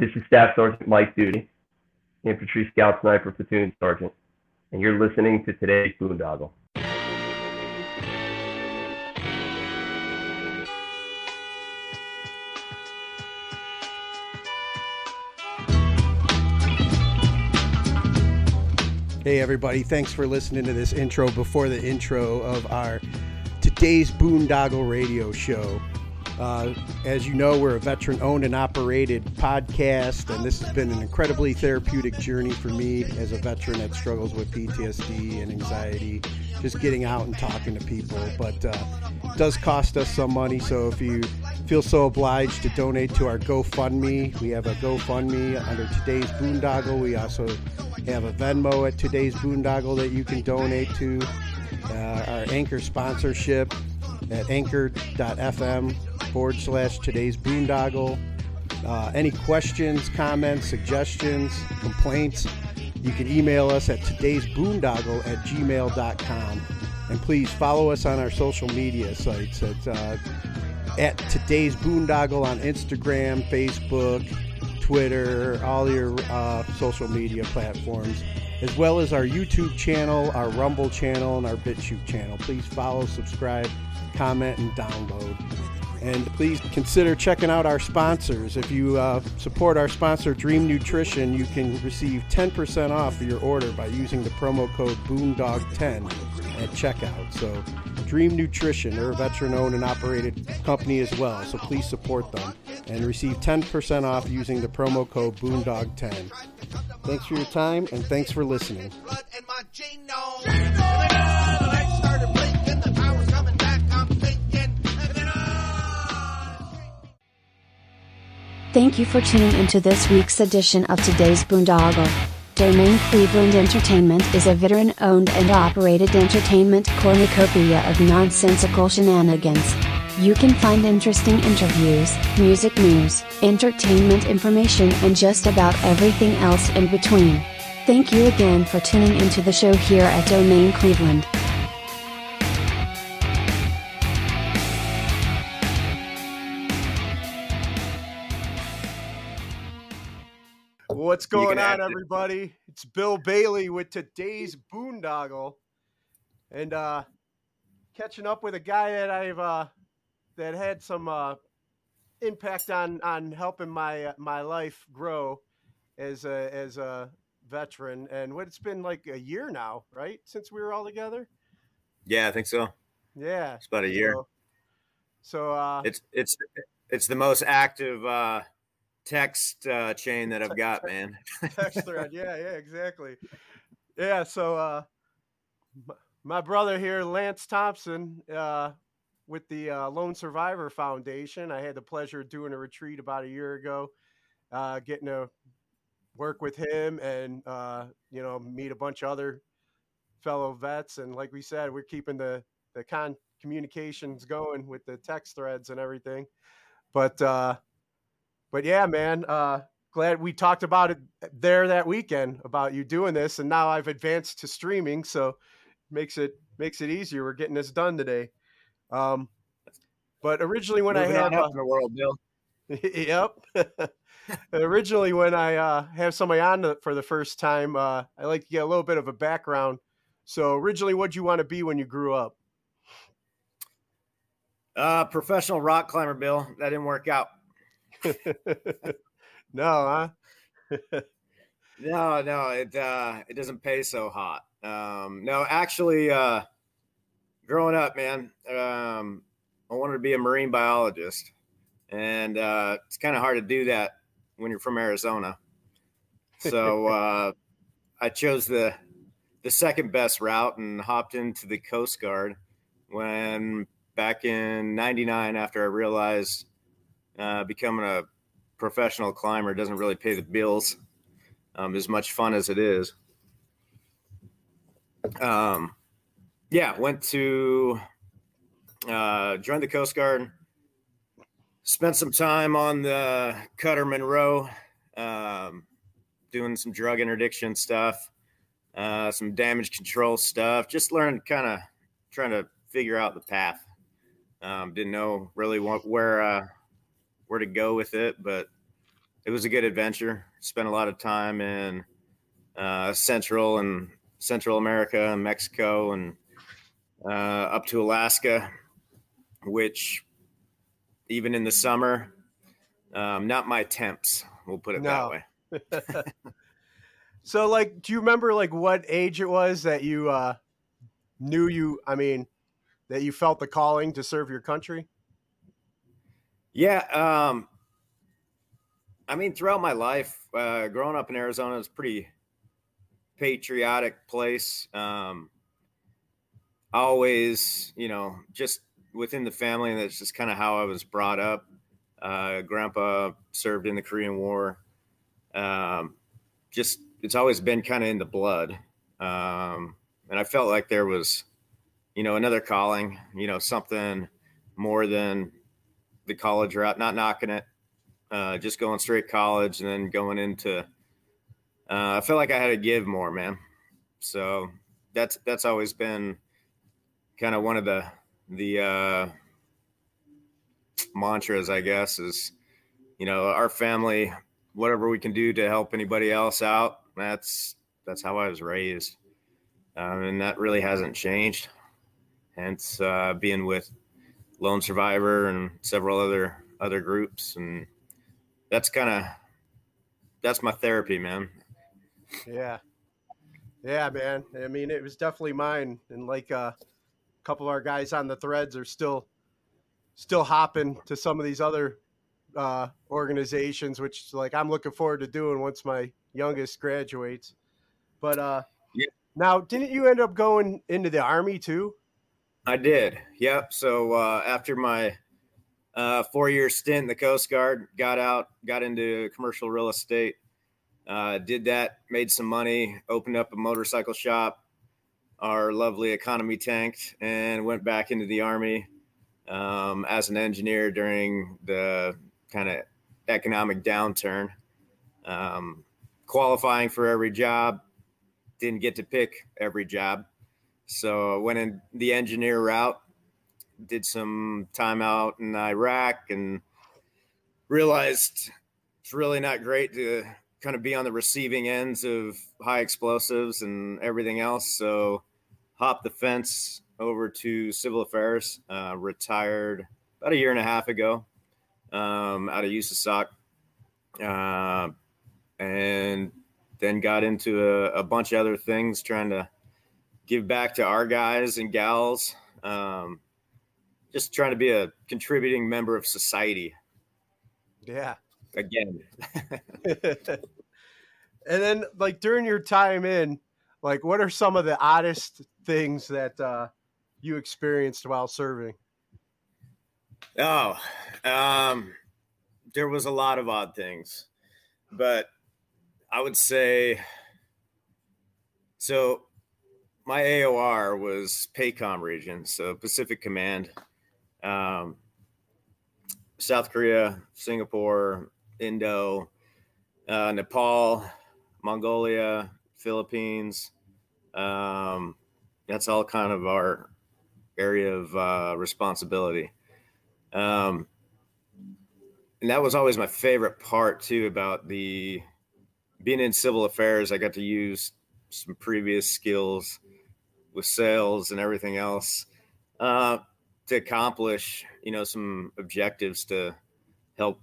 This is Staff Sergeant Mike Duty, Infantry Scout Sniper Platoon Sergeant, and you're listening to today's Boondoggle. Hey everybody, thanks for listening to this intro before the intro of our today's Boondoggle radio show. As you know, we're a veteran-owned and operated podcast, and this has been an incredibly therapeutic journey for me as a veteran that struggles with PTSD and anxiety, just getting out and talking to people. But it does cost us some money, so if you feel so obliged to donate to our GoFundMe, we have a GoFundMe under Today's Boondoggle. We also have a Venmo at Today's Boondoggle that you can donate to, our Anchor sponsorship at anchor.fm/Today's Boondoggle. Any questions, comments, suggestions, complaints, you can email us at todaysboondoggle@gmail.com. And please follow us on our social media sites at Today's Boondoggle on Instagram, Facebook, Twitter, all your social media platforms, as well as our YouTube channel, our Rumble channel, and our BitChute channel. Please follow, subscribe, comment, and download. And please consider checking out our sponsors. If you support our sponsor, Dream Nutrition, you can receive 10% off your order by using the promo code BOONDOG10 at checkout. So Dream Nutrition, they're a veteran-owned and operated company as well, so please support them and receive 10% off using the promo code BOONDOG10. Thanks for your time, and thanks for listening. Thank you for tuning into this week's edition of Today's Boondoggle. Domain Cleveland Entertainment is a veteran-owned and operated entertainment cornucopia of nonsensical shenanigans. You can find interesting interviews, music news, entertainment information, and just about everything else in between. Thank you again for tuning into the show here at Domain Cleveland. What's going on, everybody? It's Bill Bailey with Today's Boondoggle, and catching up with a guy that I've that had some impact on helping my life grow as a veteran. And what, it's been like a year now, right, since we were all together? Yeah, I think so. Yeah, it's about a year. So it's the most active text chain that I've got, man. Text thread, yeah, exactly. Yeah, so my brother here, Lance Thompson, with the Lone Survivor Foundation, I had the pleasure of doing a retreat about a year ago, getting to work with him and, meet a bunch of other fellow vets. And like we said, we're keeping the communications going with the text threads and everything. But yeah, man, glad we talked about it there that weekend about you doing this, and now I've advanced to streaming, so makes it easier. We're getting this done today. But originally when Moving I have the world, Bill. Yep. Originally when I have somebody on for the first time, I like to get a little bit of a background. So originally, what'd you want to be when you grew up? Professional rock climber, Bill. That didn't work out. No, huh? No, it doesn't pay so hot. No, actually, growing up, man, I wanted to be a marine biologist, and it's kind of hard to do that when you're from Arizona. So I chose the second best route and hopped into the Coast Guard back in '99 after I realized becoming a professional climber doesn't really pay the bills, as much fun as it is. Went to joined the Coast Guard, spent some time on the Cutter Monroe, doing some drug interdiction stuff, some damage control stuff, just learning, kind of trying to figure out the path. Didn't know really where to go with it, but it was a good adventure. Spent a lot of time in Central America and Mexico and up to Alaska, which even in the summer, not my temps, we'll put it that way. So, like, do you remember, like, what age it was that you that you felt the calling to serve your country? Yeah. Throughout my life, growing up in Arizona, it was a pretty patriotic place. Always, just within the family, and that's just kind of how I was brought up. Grandpa served in the Korean War. It's always been kind of in the blood. And I felt like there was, another calling, something more than the college route, not knocking it, just going straight college and then going into, I felt like I had to give more, man. So that's always been kind of one of the mantras, I guess, is, our family, whatever we can do to help anybody else out, that's how I was raised. And that really hasn't changed. Hence, being with Lone Survivor and several other groups. And that's my therapy, man. Yeah. Yeah, man. I mean, it was definitely mine. And like a couple of our guys on the threads are still hopping to some of these other organizations, which like I'm looking forward to doing once my youngest graduates. But now, didn't you end up going into the Army too? I did. Yep. So after my 4-year stint in the Coast Guard, got out, got into commercial real estate, did that, made some money, opened up a motorcycle shop, our lovely economy tanked, and went back into the Army as an engineer during the kind of economic downturn, qualifying for every job, didn't get to pick every job. So I went in the engineer route, did some time out in Iraq and realized it's really not great to kind of be on the receiving ends of high explosives and everything else. So hopped the fence over to civil affairs, retired about 1.5 years ago. Out of USASOC, and then got into a bunch of other things, trying to give back to our guys and gals, just trying to be a contributing member of society. Yeah. Again. And then, like, during your time in, like, what are some of the oddest things that you experienced while serving? Oh, there was a lot of odd things, but I would say, so my AOR was PACOM region, so Pacific Command, South Korea, Singapore, Indo, Nepal, Mongolia, Philippines. That's all kind of our area of responsibility. And that was always my favorite part too, about the being in civil affairs. I got to use some previous skills with sales and everything else, to accomplish, some objectives to help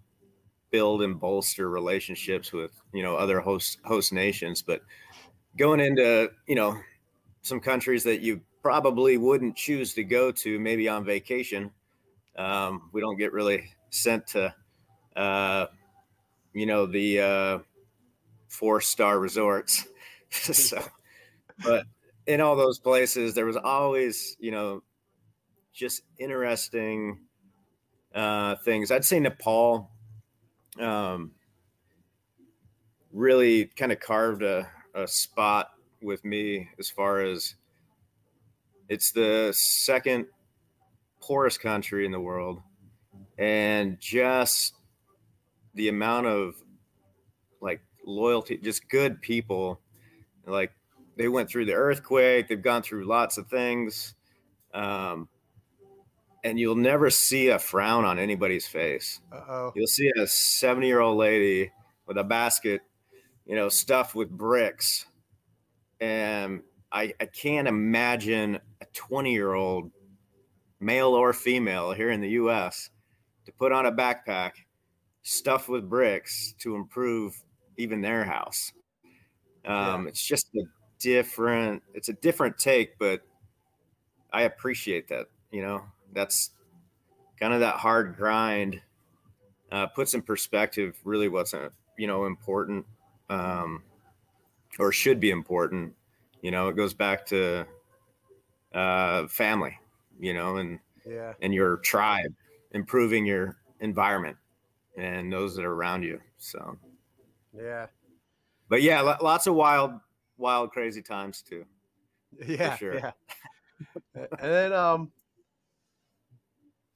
build and bolster relationships with, other host nations, but going into, some countries that you probably wouldn't choose to go to, maybe on vacation. We don't get really sent to, the 4-star resorts. So, but in all those places, there was always, just interesting things. I'd say Nepal really kind of carved a spot with me as far as it's the second poorest country in the world, and just the amount of like loyalty, just good people. Like they went through the earthquake, they've gone through lots of things, and you'll never see a frown on anybody's face. Uh-oh. You'll see a 70-year-old lady with a basket, you know, stuffed with bricks. And I can't imagine a 20-year-old, male or female, here in the U.S. to put on a backpack stuffed with bricks to improve even their house. It's just a different, it's a different take, but I appreciate that. You know, that's kind of that hard grind, puts in perspective really what's, you know, important, or should be important. You know, it goes back to family, you know, and your tribe, improving your environment and those that are around you. So, yeah. But yeah, lots of wild, crazy times too. Yeah. For sure. Yeah. And then,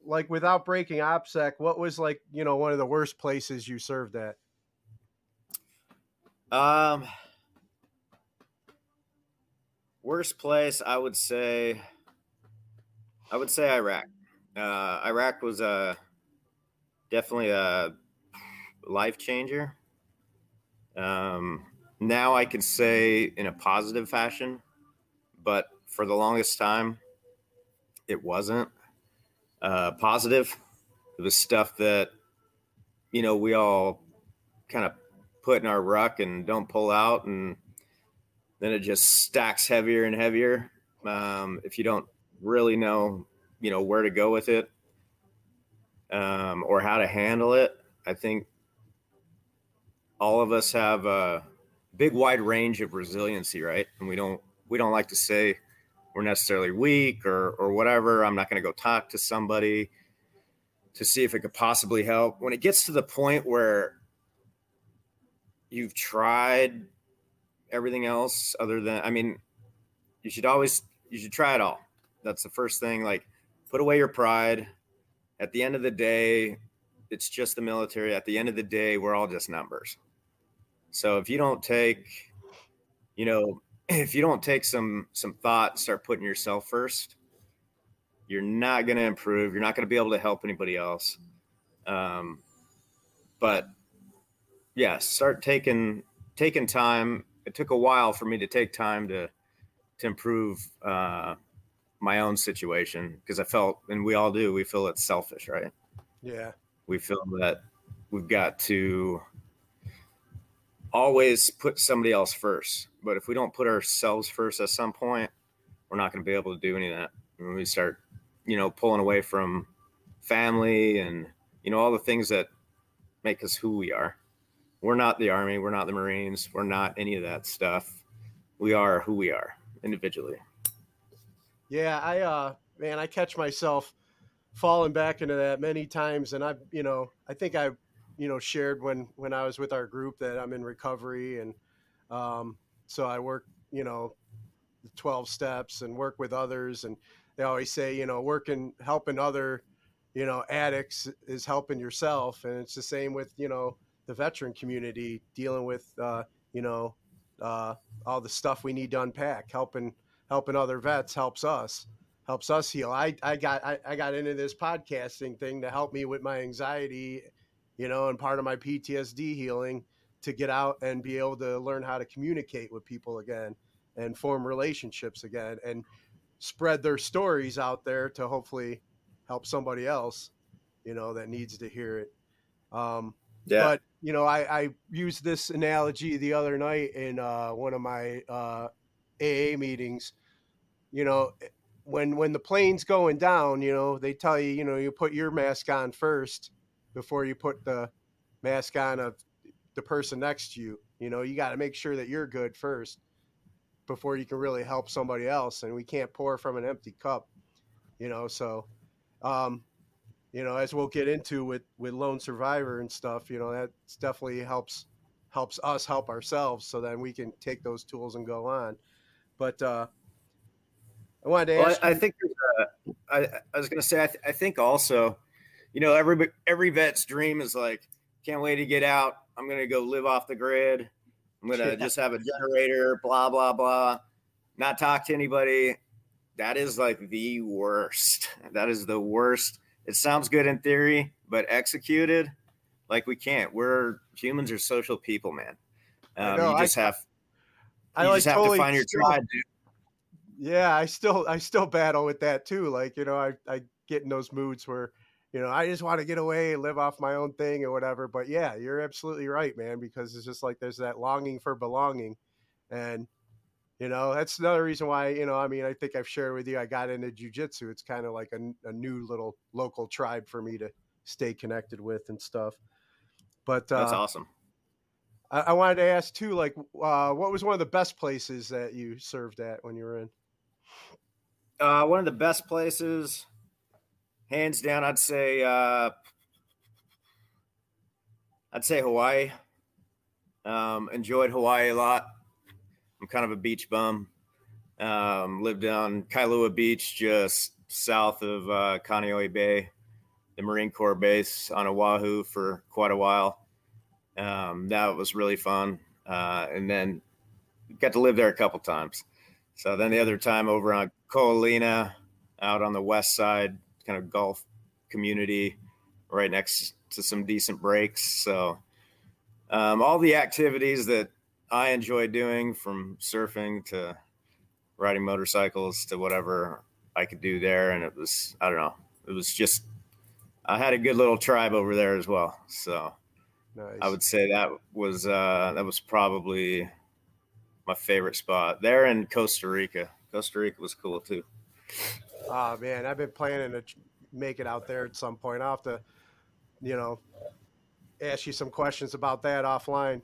like without breaking OPSEC, what was like, you know, one of the worst places you served at? Worst place, I would say Iraq. Iraq was definitely a life changer. Now I can say in a positive fashion, but for the longest time, it wasn't positive. It was stuff that, you know, we all kind of put in our ruck and don't pull out, and then it just stacks heavier and heavier. If you don't really know, you know, where to go with it, or how to handle it. I think all of us have a big wide range of resiliency, right? And we don't like to say we're necessarily weak or whatever. I'm not going to go talk to somebody to see if it could possibly help. When it gets to the point where you've tried everything else other than, I mean, you should try it all. That's the first thing. Like, put away your pride. At the end of the day, it's just the military. At the end of the day, we're all just numbers. So if you don't take, you know, some thought and start putting yourself first, you're not going to improve. You're not going to be able to help anybody else. But yeah, start taking time. It took a while for me to take time to improve, my own situation, because I felt, and we all do, we feel it's selfish, right? Yeah. We feel that we've got to always put somebody else first. But if we don't put ourselves first at some point, we're not going to be able to do any of that. When we start, you know, pulling away from family and, you know, all the things that make us who we are. We're not the Army. We're not the Marines. We're not any of that stuff. We are who we are individually. Yeah, I catch myself falling back into that many times. And I think I shared when I was with our group that I'm in recovery. And so I work, you know, 12 steps and work with others. And they always say, you know, helping other, you know, addicts is helping yourself. And it's the same with, you know, the veteran community, dealing with, you know, all the stuff we need to unpack. Helping other vets helps us heal. I got into this podcasting thing to help me with my anxiety, you know, and part of my PTSD healing, to get out and be able to learn how to communicate with people again and form relationships again and spread their stories out there to hopefully help somebody else, you know, that needs to hear it. Yeah. But, you know, I used this analogy the other night in one of my AA meetings. You know, when the plane's going down, you know, they tell you, you know, you put your mask on first before you put the mask on of the person next to you. You know, you got to make sure that you're good first before you can really help somebody else. And we can't pour from an empty cup, you know. So, you know, as we'll get into with Lone Survivor and stuff, you know, that definitely helps us help ourselves, so then we can take those tools and go on. But I wanted to ask. Well, I was going to say, I think also, you know, every vet's dream is like, can't wait to get out. I'm going to go live off the grid. I'm going to just have a generator, blah, blah, blah, not talk to anybody. That is like the worst. That is the worst. It sounds good in theory, but executed, Like, we can't. Humans are social people, man. You just have to find your tribe, dude. Yeah, I still battle with that too. Like, you know, I get in those moods where, you know, I just want to get away and live off my own thing or whatever. But yeah, you're absolutely right, man, because it's just like, there's that longing for belonging. And, you know, that's another reason why, you know, I mean, I think I've shared with you, I got into jujitsu. It's kind of like a new little local tribe for me to stay connected with and stuff. But that's awesome. I wanted to ask too, like, what was one of the best places that you served at when you were in? One of the best places, hands down, I'd say Hawaii. Enjoyed Hawaii a lot. I'm kind of a beach bum. Lived on Kailua Beach, just south of Kaneohe Bay, the Marine Corps base on Oahu for quite a while. That was really fun. And then got to live there a couple times. So then the other time over on Ko Olina, out on the west side, kind of golf community right next to some decent breaks. So all the activities that I enjoy doing, from surfing to riding motorcycles to whatever I could do there. And it was, I don't know, it was just, I had a good little tribe over there as well. So nice. I would say that was probably my favorite spot there in Costa Rica. Costa Rica was cool too. Oh man, I've been planning to make it out there at some point. I'll have to, you know, ask you some questions about that offline.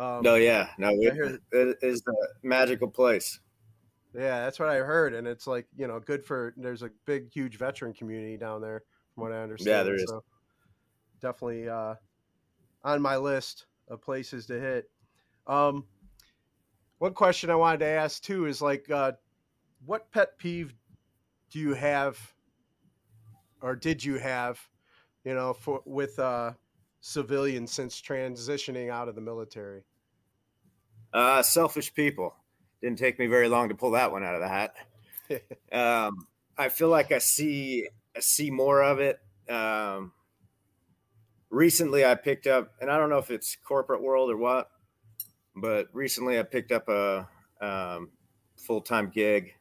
It is a magical place. Yeah, that's what I heard. And it's like, you know, good for, there's a big, huge veteran community down there from what I understand. Yeah, there is. Definitely, on my list of places to hit. One question I wanted to ask too is like, what pet peeve do you have, or did you have, you know, with civilians since transitioning out of the military? Selfish people. Didn't take me very long to pull that one out of the hat. I feel like I see more of it. Recently, I picked up, and I don't know if it's corporate world or what, but recently I picked up a full-time gig.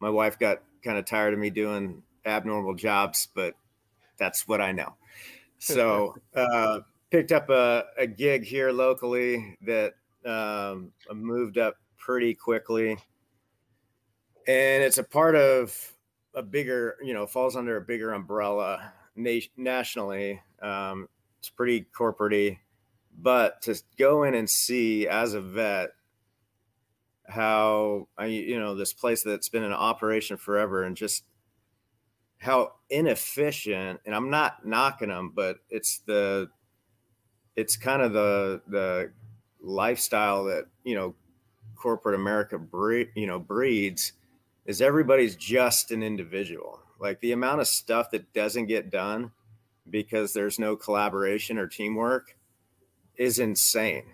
My wife got kind of tired of me doing abnormal jobs, but that's what I know. So picked up a gig here locally that I moved up pretty quickly. And it's a part of a bigger, you know, falls under a bigger umbrella nationally. It's pretty corporate-y, but to go in and see as a vet how, you know, this place that's been in operation forever and just how inefficient, and I'm not knocking them, but it's kind of the lifestyle that, you know, corporate America breeds, is everybody's just an individual. Like the amount of stuff that doesn't get done because there's no collaboration or teamwork is insane.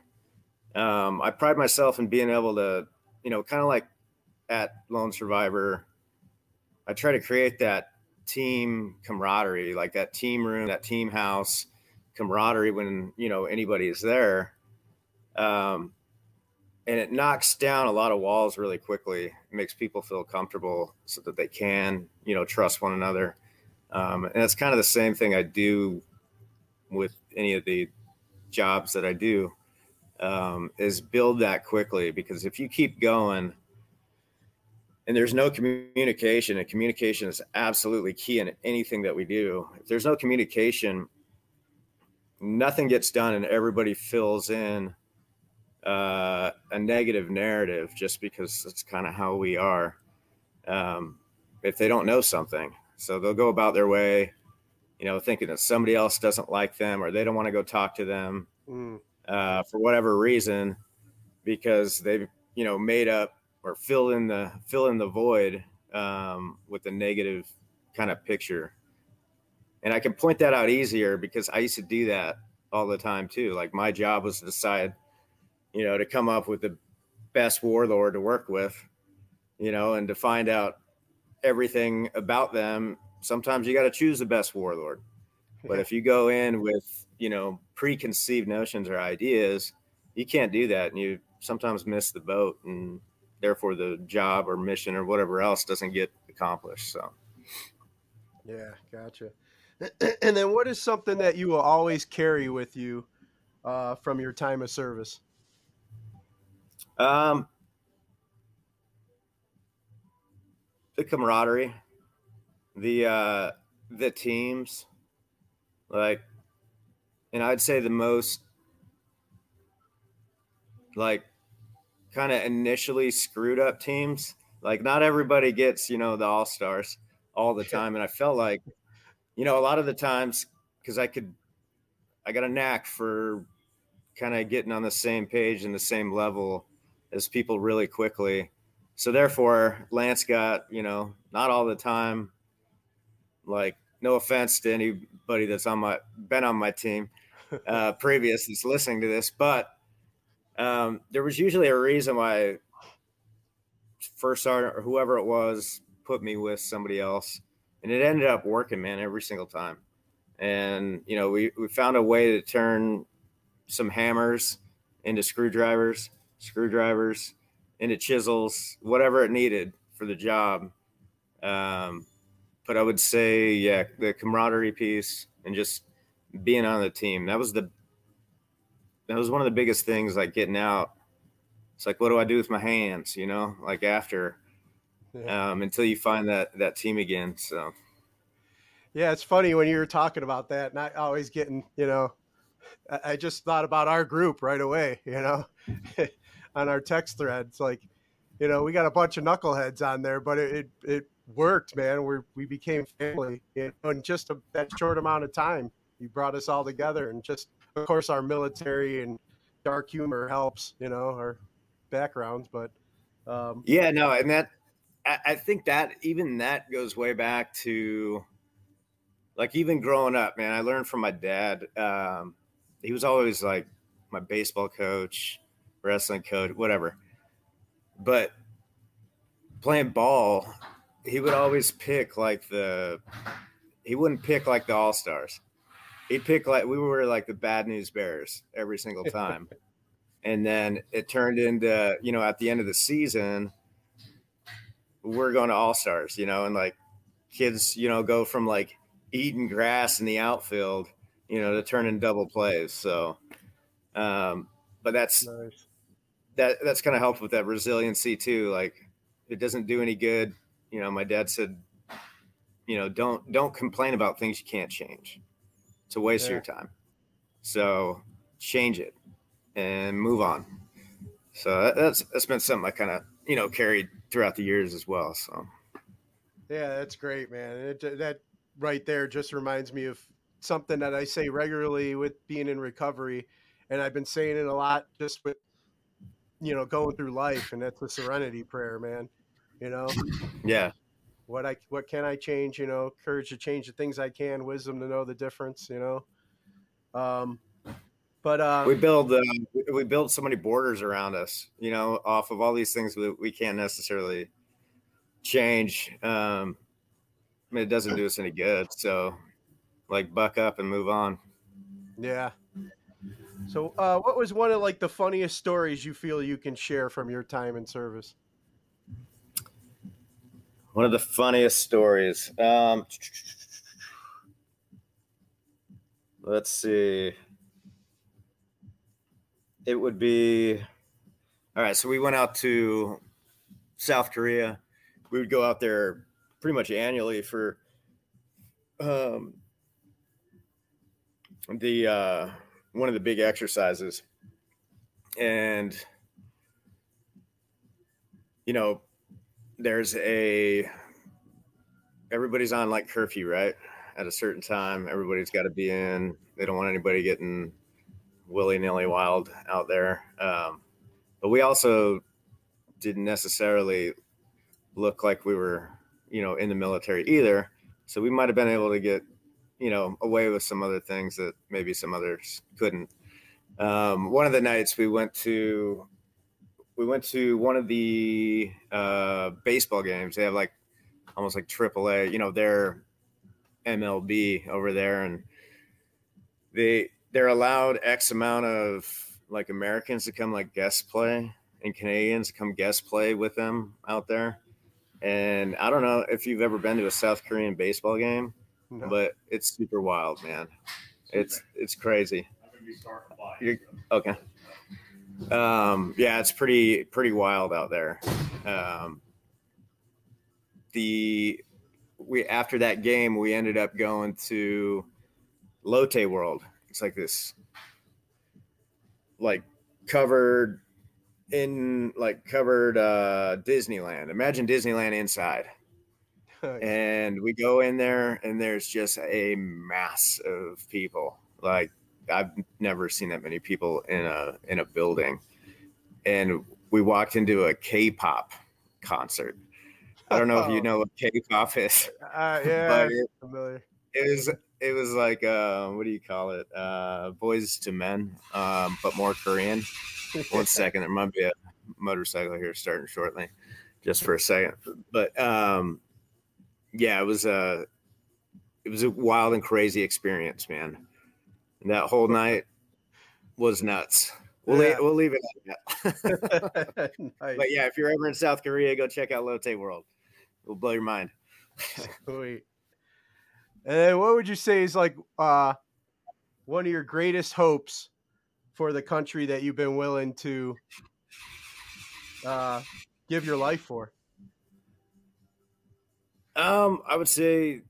I pride myself in being able to, you know, kind of like at Lone Survivor, I try to create that team camaraderie, like that team room, that team house camaraderie when, you know, anybody is there. And it knocks down a lot of walls really quickly. It makes people feel comfortable so that they can, you know, trust one another. And it's kind of the same thing I do with any of the jobs that I do, is build that quickly, because if you keep going and there's no communication, and communication is absolutely key in anything that we do. If there's no communication, nothing gets done, and everybody fills in a negative narrative just because that's kind of how we are. If they don't know something. So they'll go about their way, you know, thinking that somebody else doesn't like them or they don't want to go talk to them for whatever reason, because they've, you know, made up or fill in the void with a negative kind of picture. And I can point that out easier because I used to do that all the time too. Like my job was to decide, you know, to come up with the best warlord to work with, you know, and to find out everything about them. Sometimes you got to choose the best warlord, but if you go in with you know, preconceived notions or ideas, you can't do that. And you sometimes miss the boat, and therefore the job or mission or whatever else doesn't get accomplished. So. Yeah. Gotcha. And then what is something that you will always carry with you from your time of service? The camaraderie, the teams, like, and I'd say the most, like, kind of initially screwed up teams. Like, not everybody gets, you know, the all-stars all the time. And I felt like, you know, a lot of the times, because I got a knack for kind of getting on the same page and the same level as people really quickly. So therefore, Lance got, you know, not all the time, like, no offense to anybody that's on my, been on my team previous that's listening to this, but there was usually a reason why first sergeant or whoever it was put me with somebody else, and it ended up working, man, every single time. And, you know, we found a way to turn some hammers into screwdrivers, screwdrivers into chisels, whatever it needed for the job. But I would say, yeah, the camaraderie piece and just being on the team. That was one of the biggest things, like getting out. It's like, what do I do with my hands, you know, like after, until you find that team again. So. Yeah. It's funny when you were talking about that, not always getting, you know, I just thought about our group right away, you know, on our text thread. It's like, you know, we got a bunch of knuckleheads on there, but it worked, man. We became family, you know, in just that short amount of time. You brought us all together, and just, of course, our military and dark humor helps, you know, our backgrounds, but. Yeah, no. And that, I think that even that goes way back to, like, even growing up, man, I learned from my dad. He was always like my baseball coach, wrestling coach, whatever, but playing ball, he would always pick like he wouldn't pick like the all-stars. He'd pick like, we were like the bad news bears every single time. And then it turned into, you know, at the end of the season, we're going to all-stars, you know, and like kids, you know, go from like eating grass in the outfield, you know, to turning double plays. So, but that's, nice. That's kind of helped with that resiliency too. Like, it doesn't do any good. You know, my dad said, you know, don't complain about things you can't change. It's a waste of your time. So change it and move on. So that's been something I kind of, you know, carried throughout the years as well. So. Yeah, that's great, man. That right there just reminds me of something that I say regularly with being in recovery. And I've been saying it a lot just with, you know, going through life, and that's the serenity prayer, man. You know, yeah. What can I change? You know, courage to change the things I can, wisdom to know the difference. You know, we build so many borders around us, you know, off of all these things that we can't necessarily change. I mean, it doesn't do us any good. So, like, buck up and move on. Yeah. So, what was one of like the funniest stories you feel you can share from your time in service? One of the funniest stories. Let's see. It would be, all right, so we went out to South Korea. We would go out there pretty much annually for one of the big exercises. And, you know, everybody's on like curfew, right? At a certain time, everybody's got to be in. They don't want anybody getting willy-nilly wild out there. But we also didn't necessarily look like we were, you know, in the military either. So we might have been able to get, you know, away with some other things that maybe some others couldn't. One of the nights we went to one of the baseball games. They have like almost like AAA, you know, their MLB over there. And they they're allowed X amount of like Americans to come like guest play and Canadians to come guest play with them out there. And I don't know if you've ever been to a South Korean baseball game, no. But it's super wild, man. It's crazy. Okay. Yeah, it's pretty wild out there. After that game, we ended up going to Lotte World. It's like this, like covered in like covered Disneyland. Imagine Disneyland inside. And we go in there and there's just a mass of people. Like I've never seen that many people in a building. And we walked into a K-pop concert. I don't know if you know what K-pop is. Yeah, I'm familiar. It was like what do you call it? Boys to Men, but more Korean. One second, there might be a motorcycle here starting shortly, just for a second. But yeah, it was a wild and crazy experience, man. And that whole night was nuts. We'll leave it at that. Nice. But yeah, if you're ever in South Korea, go check out Lotte World. It'll blow your mind. Sweet. And then what would you say is like one of your greatest hopes for the country that you've been willing to give your life for? I would say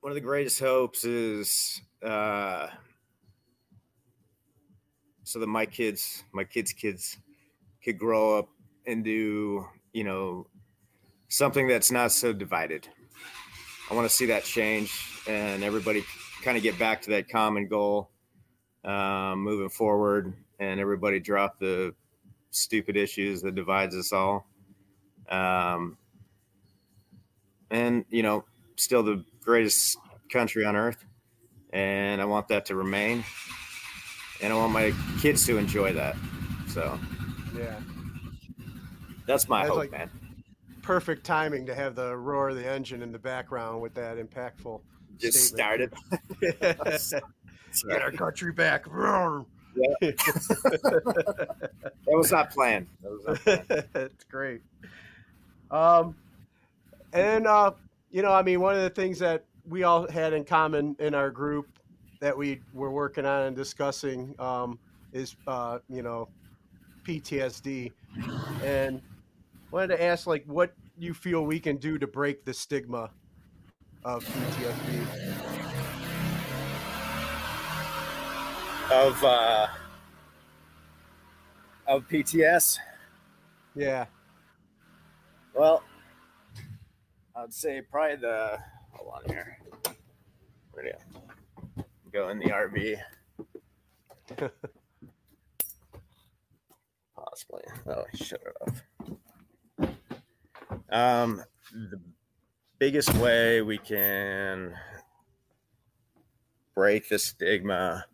one of the greatest hopes is so that my kids' kids could grow up and do, you know, something that's not so divided. I want to see that change and everybody kind of get back to that common goal moving forward, and everybody drop the stupid issues that divides us all. And, you know, still the greatest country on earth. And I want that to remain. And I want my kids to enjoy that. So, yeah, that's my hope, like, man. Perfect timing to have the roar of the engine in the background with that impactful. Just statement. Started. Get our country back. Roar. Yeah. That was not planned. It's great. And you know, I mean, one of the things that we all had in common in our group that we were working on and discussing is you know, PTSD, and wanted to ask, like, what you feel we can do to break the stigma of PTSD. Of PTS? Yeah. Well, I'd say probably the, hold on here. Where do you go in the RV? Possibly. Oh, I shut it off. The biggest way we can break the stigma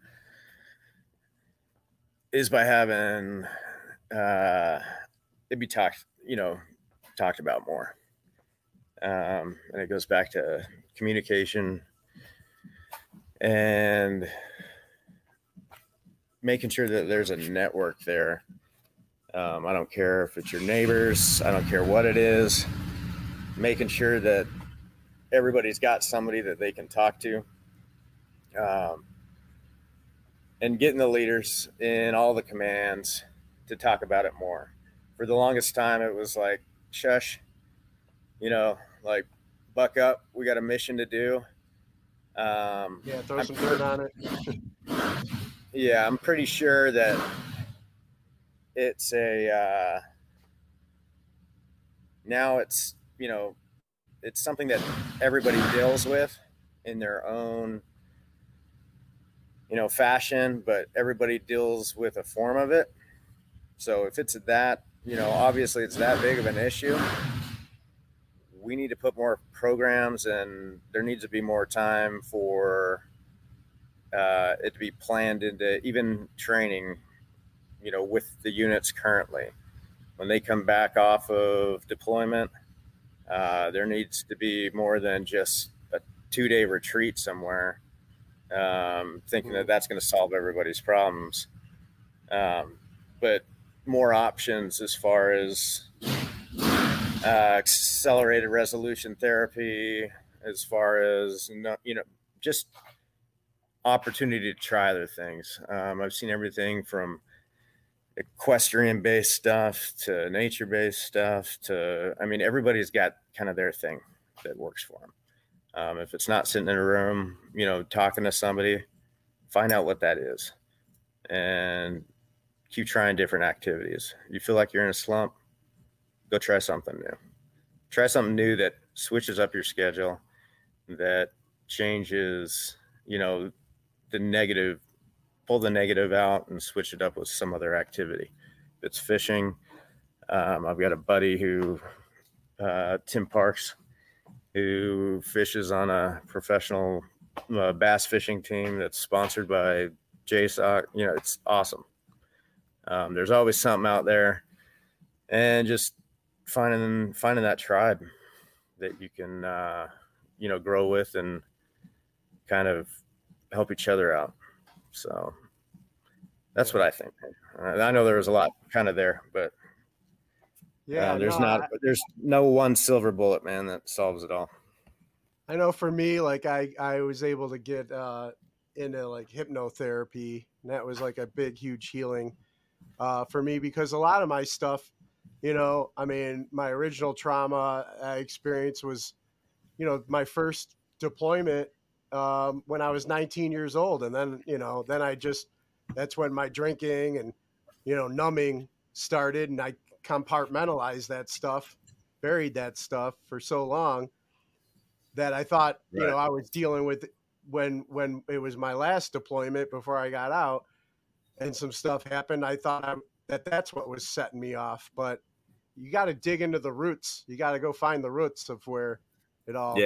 is by having it be talked about more. And it goes back to communication and making sure that there's a network there. I don't care if it's your neighbors. I don't care what it is. Making sure that everybody's got somebody that they can talk to. And getting the leaders in all the commands to talk about it more. For the longest time, it was like, shush, you know, like, buck up. We got a mission to do. Yeah, throw some dirt on it. Yeah, I'm pretty sure that it's a now it's, you know, it's something that everybody deals with in their own, you know, fashion, but everybody deals with a form of it. So if it's that, you know, obviously it's that big of an issue, we need to put more programs, and there needs to be more time for it to be planned into even training, you know, with the units currently. When they come back off of deployment, there needs to be more than just a 2-day retreat somewhere. thinking that that's going to solve everybody's problems. But more options as far as accelerated resolution therapy, as far as, you know, just opportunity to try other things. I've seen everything from equestrian-based stuff to nature-based stuff to, I mean, everybody's got kind of their thing that works for them. If it's not sitting in a room, you know, talking to somebody, find out what that is and keep trying different activities. You feel like you're in a slump, go try something new. Try something new that switches up your schedule, that changes, you know, the negative, pull the negative out and switch it up with some other activity. If it's fishing, I've got a buddy who, Tim Parks, who fishes on a professional bass fishing team that's sponsored by JSOC. You know, it's awesome. There's always something out there, and just finding that tribe that you can, you know, grow with and kind of help each other out. So that's what I think. I know there was a lot kind of there, but yeah, there's no one silver bullet, man, that solves it all. I know for me, like I was able to get into like hypnotherapy, and that was like a big, huge healing for me, because a lot of my stuff, you know, I mean, my original trauma I experienced was, you know, my first deployment when I was 19 years old. And then, you know, then that's when my drinking and, you know, numbing started, and I compartmentalized that stuff, buried that stuff for so long that I thought, right, you know, I was dealing with when it was my last deployment before I got out and some stuff happened. I thought that's what was setting me off, but you got to dig into the roots. You got to go find the roots of where it all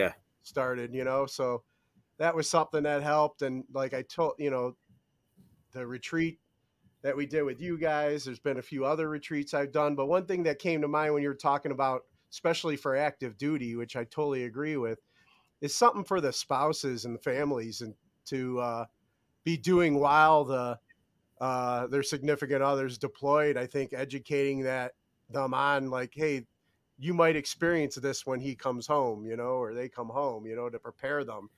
started, you know? So that was something that helped. And like I told, you know, the retreat that we did with you guys, there's been a few other retreats I've done, but one thing that came to mind when you were talking about, especially for active duty, which I totally agree with, is something for the spouses and the families and to be doing while their significant others deployed. I think educating them on like, hey, you might experience this when he comes home, you know, or they come home, you know, to prepare them,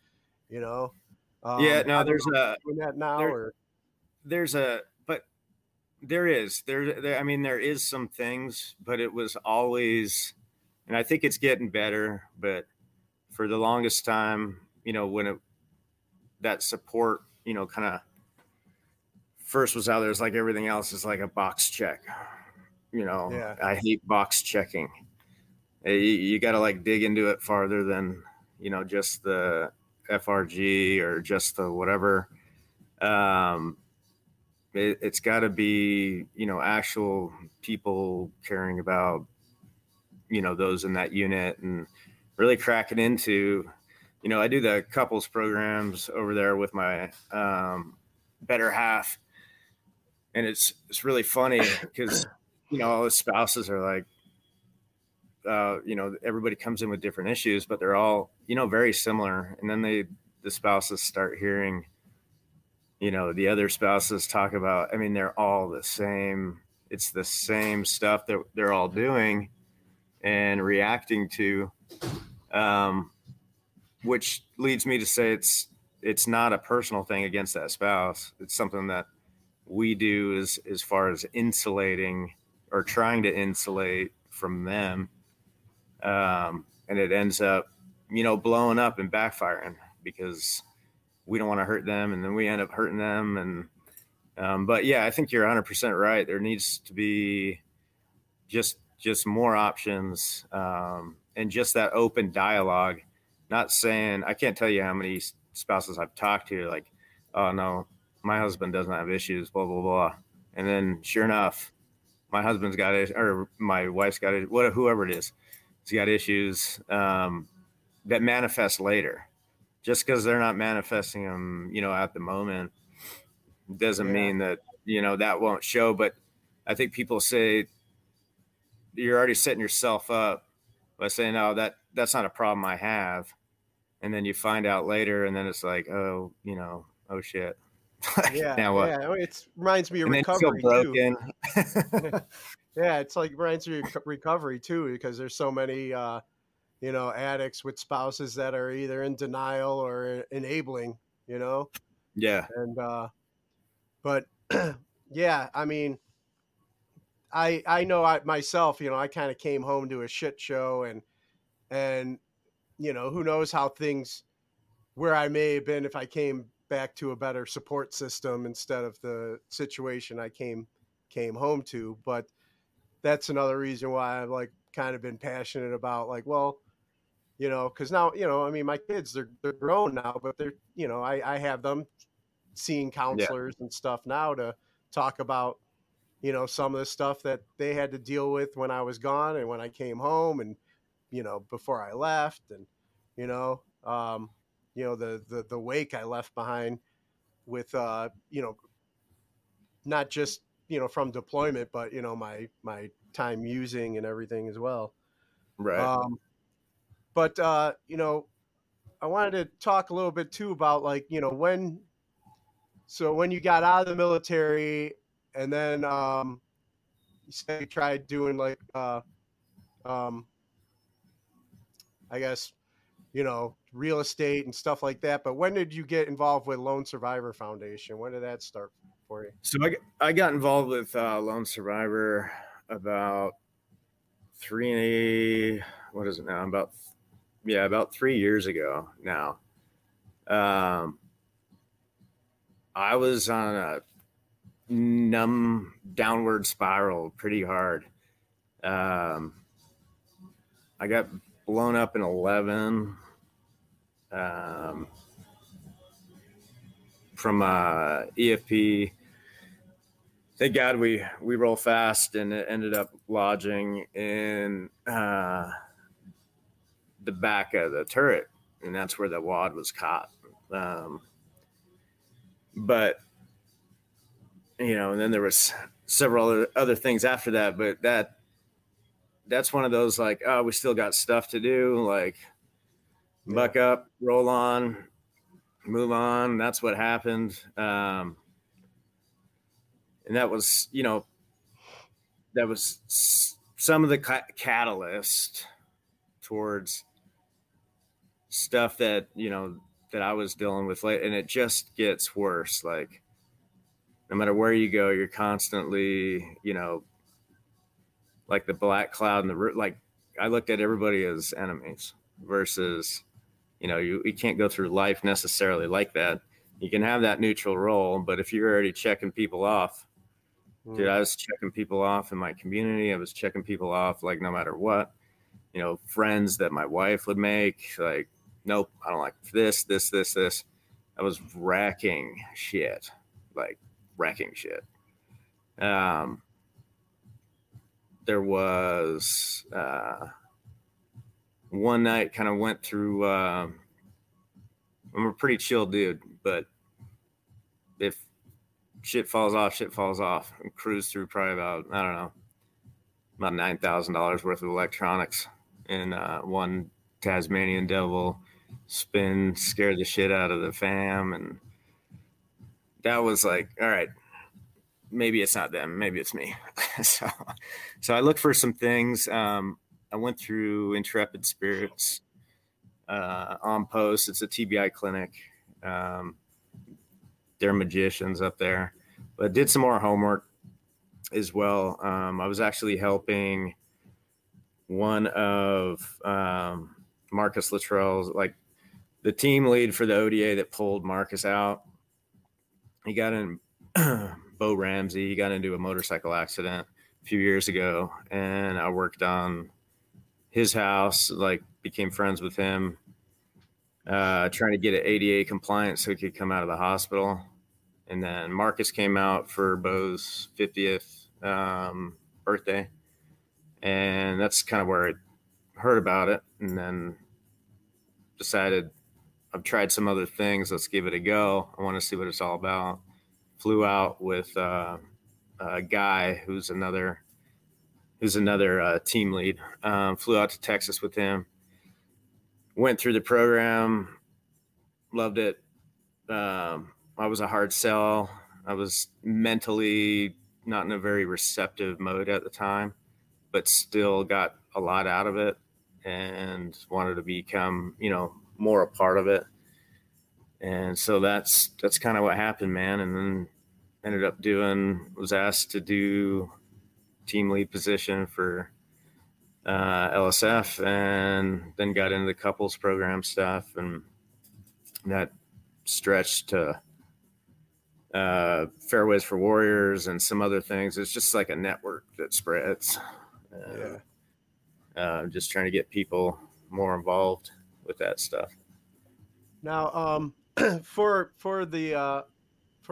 you know. Yeah, no, there's a doing that now, or there's a. There is. I mean, there is some things, but it was always, and I think it's getting better, but for the longest time, you know, when that support, you know, kind of first was out there, it's like everything else is like a box check, you know. Yeah. I hate box checking. You got to like dig into it farther than, you know, just the FRG or just the whatever. It's got to be, you know, actual people caring about, you know, those in that unit and really cracking into, you know, I do the couples programs over there with my better half. And it's really funny because, you know, all the spouses are like, you know, everybody comes in with different issues, but they're all, you know, very similar. And then the spouses start hearing, you know, the other spouses talk about, I mean, they're all the same. It's the same stuff that they're all doing and reacting to, which leads me to say it's not a personal thing against that spouse. It's something that we do as far as insulating or trying to insulate from them. And it ends up, you know, blowing up and backfiring because we don't want to hurt them, and then we end up hurting them. And, but yeah, I think you're 100% right. There needs to be just more options, and just that open dialogue. Not saying, I can't tell you how many spouses I've talked to, like, oh no, my husband doesn't have issues, blah, blah, blah. And then sure enough, my husband's got it, or my wife's got it, whatever, whoever it is, he's got issues, that manifest later. Just because they're not manifesting them, you know, at the moment doesn't mean that, you know, that won't show. But I think people say you're already setting yourself up by saying, oh, that's not a problem I have. And then you find out later, and then it's like, oh, you know, oh shit. Yeah, now what? Yeah, it reminds me of recovery too. Yeah, it's like reminds me of recovery too, because there's so many, you know, addicts with spouses that are either in denial or enabling, you know? Yeah. And, but yeah, I mean, I know myself, you know, I kind of came home to a shit show and, you know, who knows how things, where I may have been if I came back to a better support system instead of the situation I came home to. But that's another reason why I've like kind of been passionate about like, well, you know, cause now, you know, I mean, my kids, they're grown now, but they're, you know, I have them seeing counselors and stuff now to talk about, you know, some of the stuff that they had to deal with when I was gone and when I came home and, you know, before I left and, you know, the wake I left behind with, you know, not just, you know, from deployment, but, you know, my time using and everything as well. Right. But, you know, I wanted to talk a little bit too about like, you know, when you got out of the military and then, you said you tried doing like, I guess, you know, real estate and stuff like that. But when did you get involved with Lone Survivor Foundation? When did that start for you? So I got involved with Lone Survivor about about 3 years ago now. I was on a downward spiral pretty hard. I got blown up in 11. From EFP. Thank God we roll fast, and it ended up lodging in the back of the turret, and that's where the wad was caught. But you know, and then there was several other things after that, but that's one of those like, oh, we still got stuff to do, like buck up, roll on, move on. That's what happened. And that was, you know, that was some of the catalyst towards stuff that, you know, that I was dealing with late. And it just gets worse. Like no matter where you go, you're constantly, you know, like the black cloud and the root. Like I looked at everybody as enemies versus, you know, you can't go through life necessarily like that. You can have that neutral role, but if you're already checking people off, dude, I was checking people off in my community. I was checking people off, like no matter what, you know, friends that my wife would make, like, nope, I don't like this. I was wrecking shit. There was, one night kind of went through, I'm a pretty chill dude, but if shit falls off, and cruise through probably about $9,000 worth of electronics in one Tasmanian devil spin, scared the shit out of the fam. And that was like, all right, maybe it's not them, maybe it's me. So I looked for some things. I went through Intrepid Spirits on post. It's a TBI clinic. They're magicians up there. But did some more homework as well. I was actually helping one of Marcus Luttrell's, like the team lead for the ODA that pulled Marcus out. He got in Bo Ramsey. He got into a motorcycle accident a few years ago, and I worked on his house, like became friends with him, trying to get an ADA compliant so he could come out of the hospital. And then Marcus came out for Bo's 50th birthday. And that's kind of where I heard about it. And then decided I've tried some other things. Let's give it a go. I want to see what it's all about. Flew out with a guy who's another team lead, flew out to Texas with him, went through the program, loved it, I was a hard sell. I was mentally not in a very receptive mode at the time, but still got a lot out of it and wanted to become, you know, more a part of it. And so that's kind of what happened, man. And then ended up was asked to do team lead position for LSF, and then got into the couples program stuff, and that stretched to Fairways for Warriors and some other things. It's just like a network that spreads. Just trying to get people more involved with that stuff. Now, for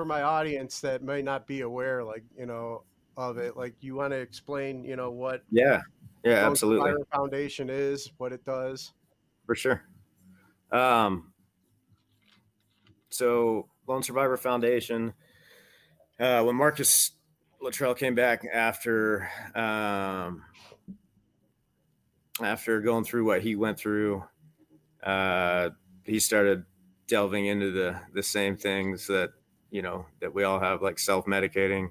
my audience that may not be aware, like, you know, of it, like, you want to explain, you know, what? Yeah, absolutely. Lone Survivor Foundation is, what it does. For sure. So Lone Survivor Foundation, when Marcus Luttrell came back after going through what he went through, he started delving into the same things that, you know, that we all have, like self-medicating,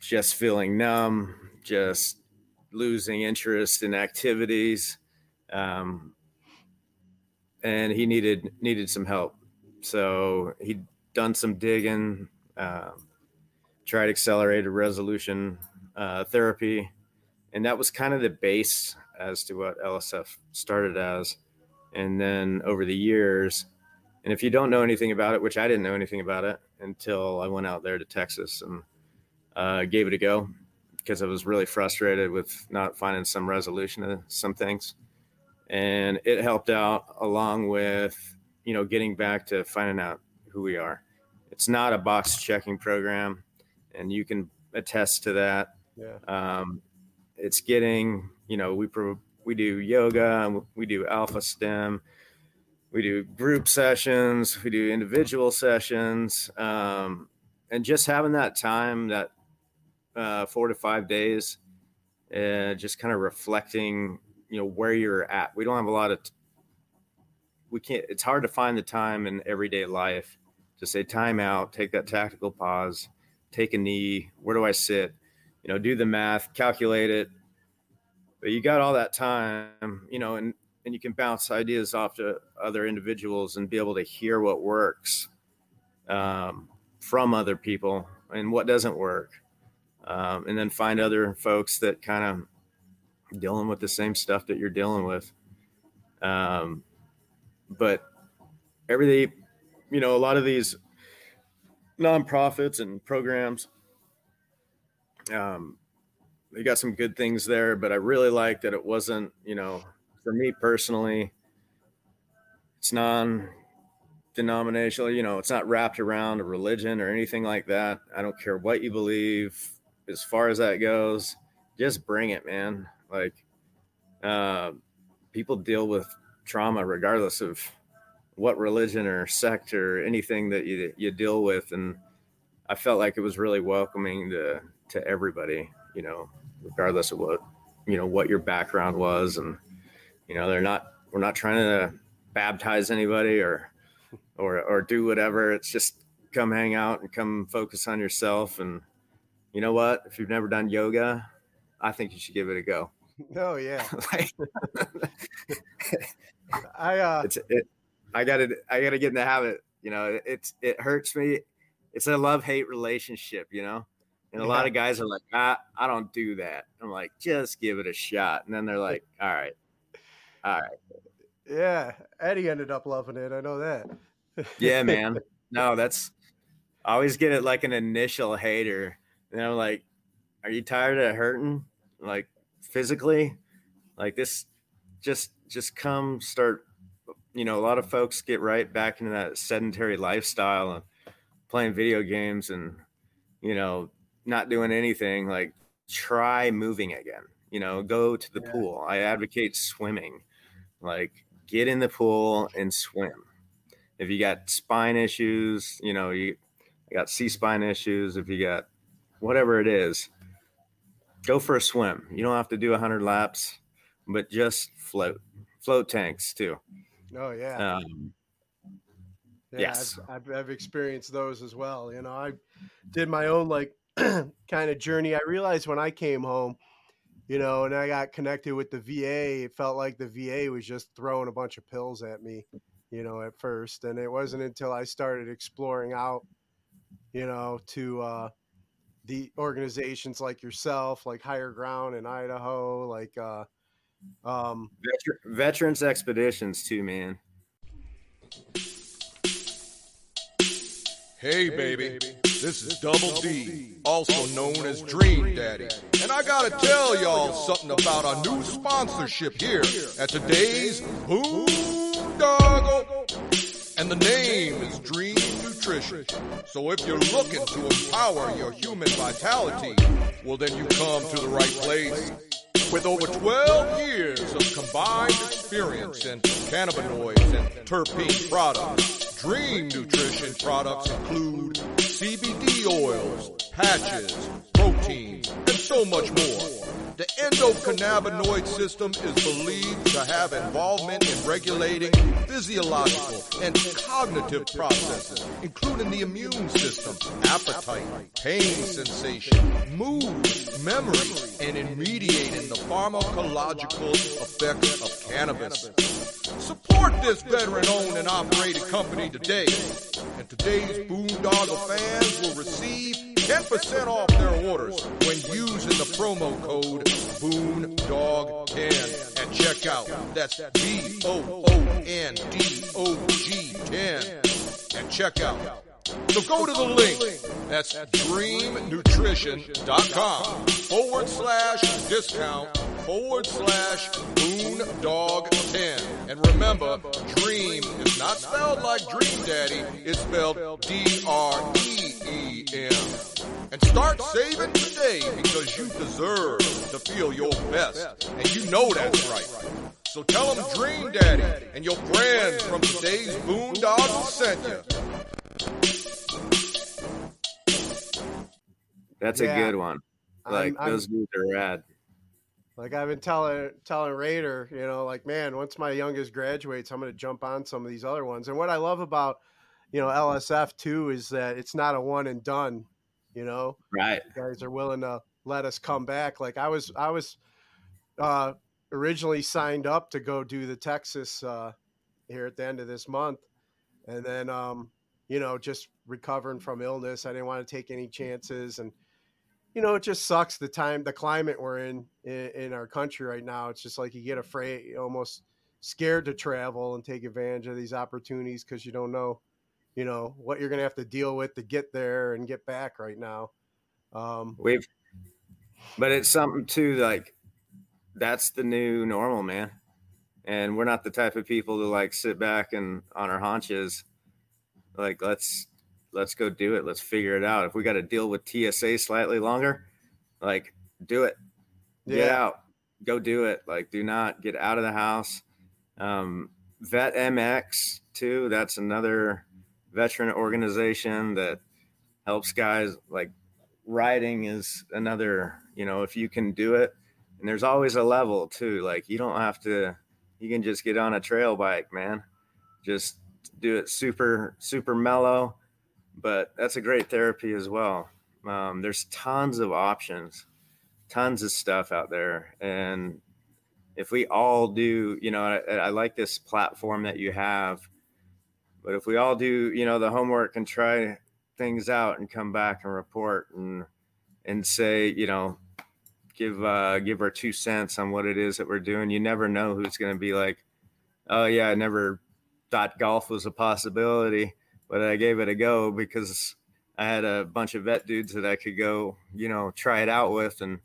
just feeling numb, just losing interest in activities. And he needed some help. So he'd done some digging, tried Accelerated Resolution Therapy. And that was kind of the base as to what LSF started as. And then over the years, and if you don't know anything about it, which I didn't know anything about it until I went out there to Texas and gave it a go, because I was really frustrated with not finding some resolution to some things. And it helped out, along with, you know, getting back to finding out who we are. It's not a box checking program, and you can attest to that. Yeah. It's getting, you know, we do yoga, we do alpha STEM, we do group sessions, we do individual sessions, and just having that time, that 4 to 5 days, just kind of reflecting, you know, where you're at. We don't have a lot of, it's hard to find the time in everyday life to say time out, take that tactical pause, take a knee, where do I sit, you know, do the math, calculate it. But you got all that time, you know, and you can bounce ideas off to other individuals and be able to hear what works from other people and what doesn't work. And then find other folks that kind of dealing with the same stuff that you're dealing with. But everything, you know, a lot of these nonprofits and programs, they got some good things there, but I really like that it wasn't, you know, for me personally, it's non-denominational, you know, it's not wrapped around a religion or anything like that. I don't care what you believe as far as that goes. Just bring it, man. Like, people deal with trauma regardless of what religion or sect or anything that you deal with. And I felt like it was really welcoming to everybody, you know, regardless of what, you know, what your background was. And, you know, we're not trying to baptize anybody or do whatever. It's just come hang out and come focus on yourself. And you know what, if you've never done yoga, I think you should give it a go. Oh yeah. I gotta get in the habit, you know, it hurts me. It's a love-hate relationship, you know? And a lot of guys are like, I don't do that. I'm like, just give it a shot. And then they're like, all right. Yeah. Eddie ended up loving it. I know that. Yeah, man. No, I always get it like an initial hater. And I'm like, are you tired of hurting? Like, physically, like this, just come start, you know, a lot of folks get right back into that sedentary lifestyle and playing video games and, you know, not doing anything. Like, try moving again, you know, go to the pool. I advocate swimming, like get in the pool and swim. If you got spine issues, you know, you got C-spine issues. If you got whatever it is, go for a swim. You don't have to do 100 laps, but just float tanks too. Oh yeah. Yeah, yes, I've experienced those as well. You know, I did my own like kind of journey. I realized when I came home, you know, and I got connected with the VA, it felt like the VA was just throwing a bunch of pills at me, you know, at first. And it wasn't until I started exploring out, you know, to the organizations like yourself, like Higher Ground in Idaho, like Veterans Expeditions too, man. Hey, baby, this is Double D, also known as Dream Daddy, and I gotta tell y'all something about our new sponsorship here at today's Boondoggle, and the name is Dream Nutrition. So if you're looking to empower your human vitality, well then you come to the right place. With over 12 years of combined experience in cannabinoids and terpene products, Dream Nutrition products include CBD oils, patches, proteins, and so much more. The endocannabinoid system is believed to have involvement in regulating physiological and cognitive processes, including the immune system, appetite, pain sensation, mood, memory, and in mediating the pharmacological effects of cannabis. Support this veteran-owned and operated company today, and today's Boondoggle fans will receive 10% off their orders when using the promo code BOONDOG10 at checkout. That's BOONDOG10 at checkout. So go to the link. That's dreamnutrition.com/discount/boondog10. And remember, dream is not spelled like Dream Daddy. It's spelled DREEM. And start saving today because you deserve to feel your best. And you know that's right. So tell them Dream Daddy and your friends from today's Boondoggle sent you. That's a good one. Like those dudes are rad. Like I've been telling Raider, you know, like, man, once my youngest graduates, I'm going to jump on some of these other ones. And what I love about, you know, LSF too, is that it's not a one and done, you know, right. You guys are willing to let us come back. Like I was originally signed up to go do the Texas here at the end of this month. And then, you know, just recovering from illness. I didn't want to take any chances. And, you know, it just sucks the time, the climate we're in our country right now. It's just like you get afraid, almost scared to travel and take advantage of these opportunities because you don't know, you know, what you're going to have to deal with to get there and get back right now. But it's something too, like, that's the new normal, man. And we're not the type of people to like sit back and on our haunches. Like, let's go do it. Let's figure it out. If we got to deal with TSA slightly longer, like, do it. Yeah. Get out. Go do it. Like, do not get out of the house. Vet MX, too. That's another veteran organization that helps guys. Like, riding is another, you know, if you can do it. And there's always a level, too. Like, you don't have to – you can just get on a trail bike, man. Just – do it super, super mellow, but that's a great therapy as well. There's tons of options, tons of stuff out there. And if we all do, you know, I like this platform that you have, but if we all do, you know, the homework and try things out and come back and report and say, you know, give our 2 cents on what it is that we're doing. You never know who's going to be like, oh yeah, I never thought golf was a possibility, but I gave it a go because I had a bunch of vet dudes that I could go, you know, try it out with, and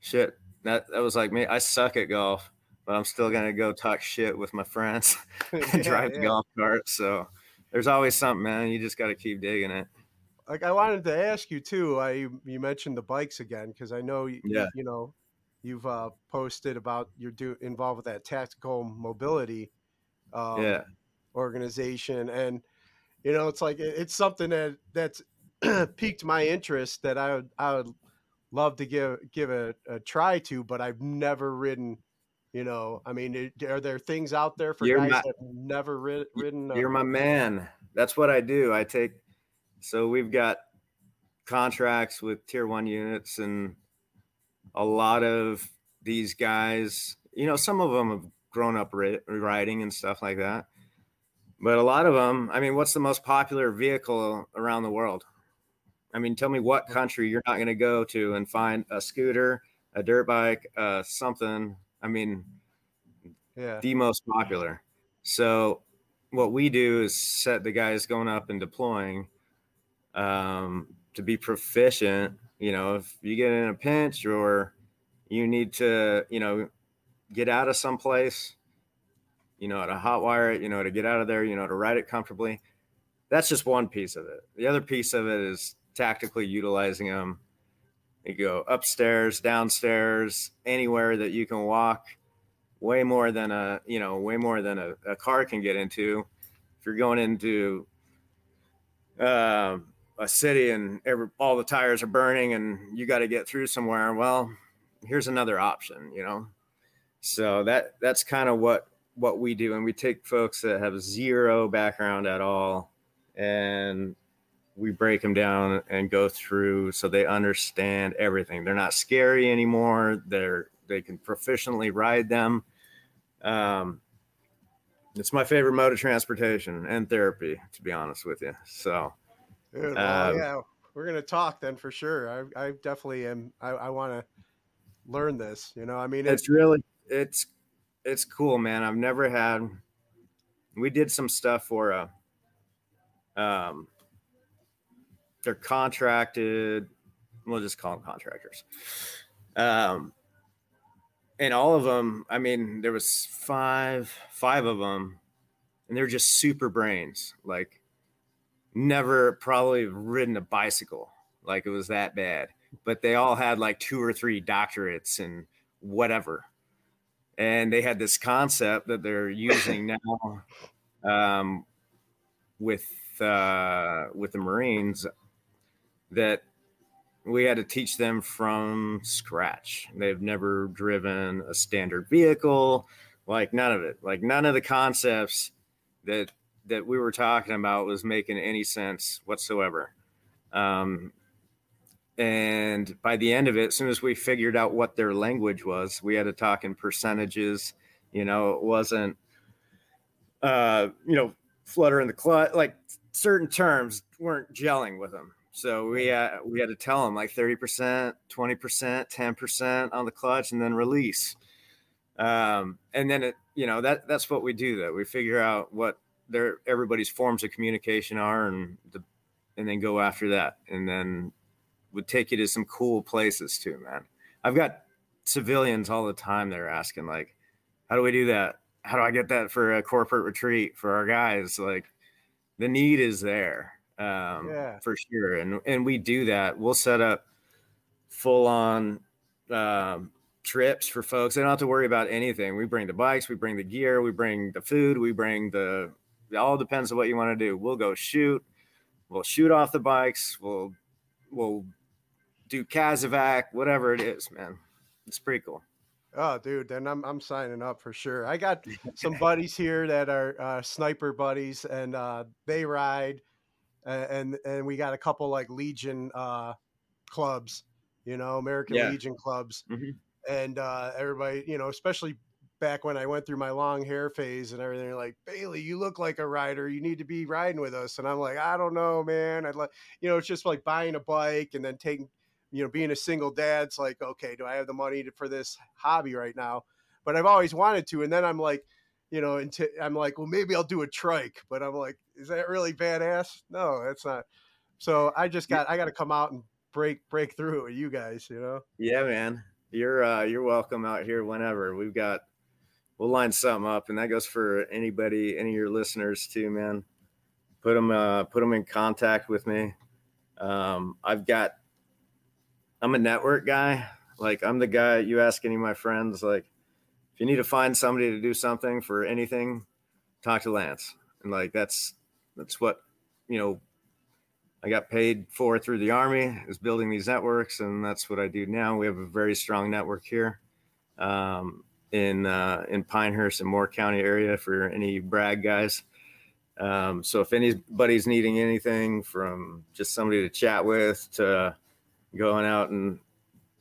shit, that was like me. I suck at golf, but I'm still going to go talk shit with my friends and drive the golf cart. So there's always something, man. You just got to keep digging it. Like I wanted to ask you too, you mentioned the bikes again, cause I know, you know, you've posted about you're involved with that tactical mobility organization. And, you know, it's like, it's something that's piqued my interest that I would love to give a try to, but I've never ridden, you know, I mean, are there things out there for guys that have never ridden? You're my man. that's what I do. I take, so we've got contracts with tier one units, and a lot of these guys, you know, some of them have grown up riding and stuff like that. But a lot of them, I mean, what's the most popular vehicle around the world? I mean, tell me what country you're not going to go to and find a scooter, a dirt bike, something. I mean, yeah, the most popular. So what we do is set the guys going up and deploying to be proficient. You know, if you get in a pinch or you need to, you know, get out of someplace, you know, to hotwire it, you know, to get out of there, you know, to ride it comfortably. That's just one piece of it. The other piece of it is tactically utilizing them. You go upstairs, downstairs, anywhere that you can walk, way more than a, you know, way more than a car can get into. If you're going into a city and all the tires are burning and you got to get through somewhere, well, here's another option, you know? So that's kind of what we do. And we take folks that have zero background at all and we break them down and go through so they understand everything. They're not scary anymore. They can proficiently ride them. It's my favorite mode of transportation and therapy, to be honest with you. So, yeah, we're going to talk then for sure. I definitely am. I want to learn this, you know, I mean, it's cool, man. I've never had, we did some stuff for, they're contracted. We'll just call them contractors. And all of them, I mean, there was five of them, and they're just super brains. Like, never probably ridden a bicycle. Like, it was that bad. But they all had like 2 or 3 doctorates and whatever. And they had this concept that they're using now with the Marines, that we had to teach them from scratch. They've never driven a standard vehicle, like none of it. Like, none of the concepts that we were talking about was making any sense whatsoever. And by the end of it, as soon as we figured out what their language was, we had to talk in percentages. You know, it wasn't, you know, flutter in the clutch, like certain terms weren't gelling with them. So we had to tell them like 30%, 20%, 10% on the clutch, and then release. And then it, you know, that's what we do. That we figure out what everybody's forms of communication are, and then go after that, and then would take you to some cool places too, man. I've got civilians all the time that are asking like, how do we do that? How do I get that for a corporate retreat for our guys? Like, the need is there. For sure. And we do that. We'll set up full on, trips for folks. They don't have to worry about anything. We bring the bikes, we bring the gear, we bring the food, we bring it all depends on what you want to do. We'll go shoot. We'll shoot off the bikes. We'll do Kazovac, whatever it is, man. It's pretty cool. Oh, dude, then I'm signing up for sure. I got some buddies here that are sniper buddies, and they ride, and we got a couple like Legion clubs, you know, American Legion clubs, and everybody, you know, especially back when I went through my long hair phase and everything, they're like, Bailey, you look like a rider. You need to be riding with us. And I'm like, I don't know, man. I'd like, you know, it's just like buying a bike and then taking. You know, being a single dad's like, okay, do I have the money for this hobby right now? But I've always wanted to. And then I'm like, you know, I'm like, well, maybe I'll do a trike. But I'm like, is that really badass? No, that's not. So I got to come out and break through with you guys, you know? Yeah, man. You're welcome out here whenever. We'll line something up. And that goes for anybody, any of your listeners too, man. Put them in contact with me. I'm a network guy. Like, I'm the guy, you ask any of my friends, like, if you need to find somebody to do something for anything, talk to Lance. And like, that's what, you know, I got paid for through the Army, is building these networks. And that's what I do now. We have a very strong network here in Pinehurst and Moore County area for any Bragg guys. So if anybody's needing anything from just somebody to chat with to going out and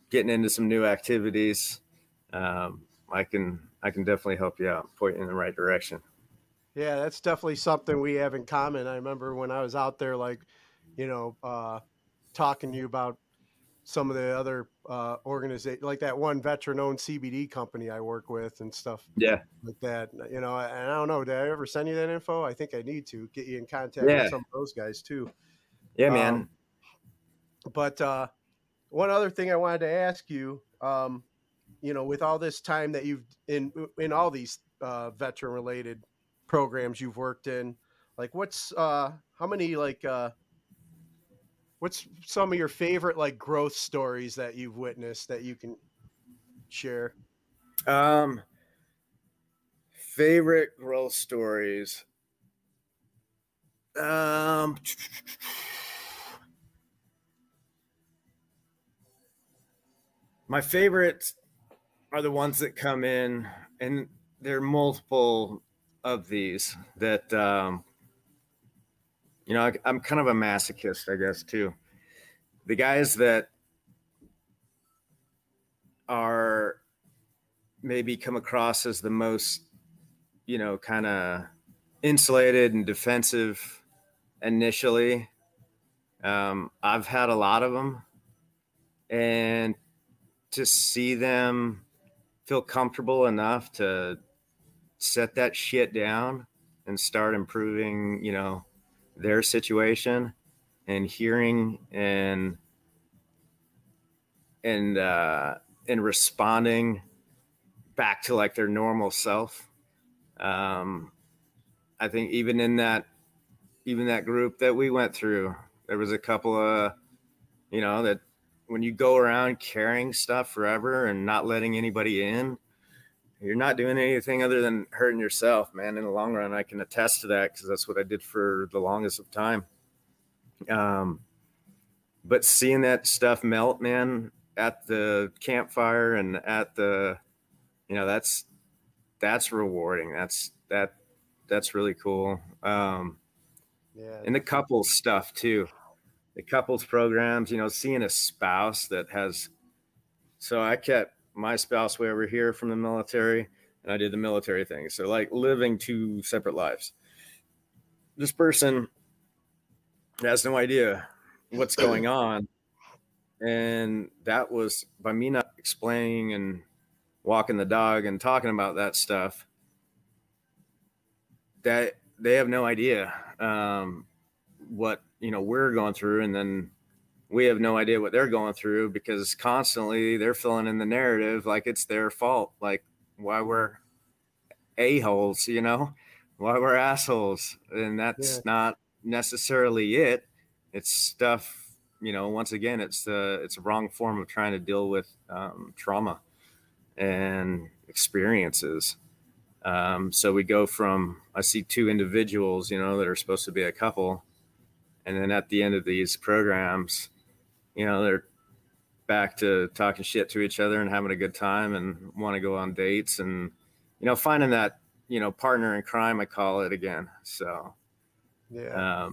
getting into some new activities, I can definitely help you out, point you in the right direction. Yeah, that's definitely something we have in common. I remember when I was out there, like, you know, talking to you about some of the other organizations, like that one veteran-owned CBD company I work with and stuff. Yeah, like that. You know, and I don't know, did I ever send you that info? I think I need to get you in contact with some of those guys too. Yeah, man. But one other thing I wanted to ask you, you know, with all this time that you've in all these veteran-related programs you've worked in, like what's how many like what's some of your favorite like growth stories that you've witnessed that you can share? Favorite growth stories. My favorites are the ones that come in, and there are multiple of these that, you know, I'm kind of a masochist, I guess, too. The guys that are maybe come across as the most, you know, kind of insulated and defensive initially. I've had a lot of them. And to see them feel comfortable enough to set that shit down and start improving, you know, their situation and hearing and responding back to like their normal self. I think even that group that we went through, there was a couple of, you know, that when you go around carrying stuff forever and not letting anybody in, you're not doing anything other than hurting yourself, man. In the long run, I can attest to that because that's what I did for the longest of time. But seeing that stuff melt, man, at the campfire and at the, you know, that's rewarding. That's really cool. Yeah. And the couples stuff too, the couples programs, you know, seeing a spouse that has, so I kept my spouse way over here from the military, and I did the military thing. So like living two separate lives. This person has no idea what's going on. And that was by me not explaining and walking the dog and talking about that stuff, that they have no idea what, you know, we're going through. And then we have no idea what they're going through because constantly they're filling in the narrative like it's their fault, like why we're a-holes, you know, why we're assholes. And that's not necessarily it. It's stuff, you know, once again, it's a wrong form of trying to deal with trauma and experiences. So we go from, I see two individuals, you know, that are supposed to be a couple. And then at the end of these programs, you know, they're back to talking shit to each other and having a good time and want to go on dates and, you know, finding that, you know, partner in crime, I call it again. So yeah,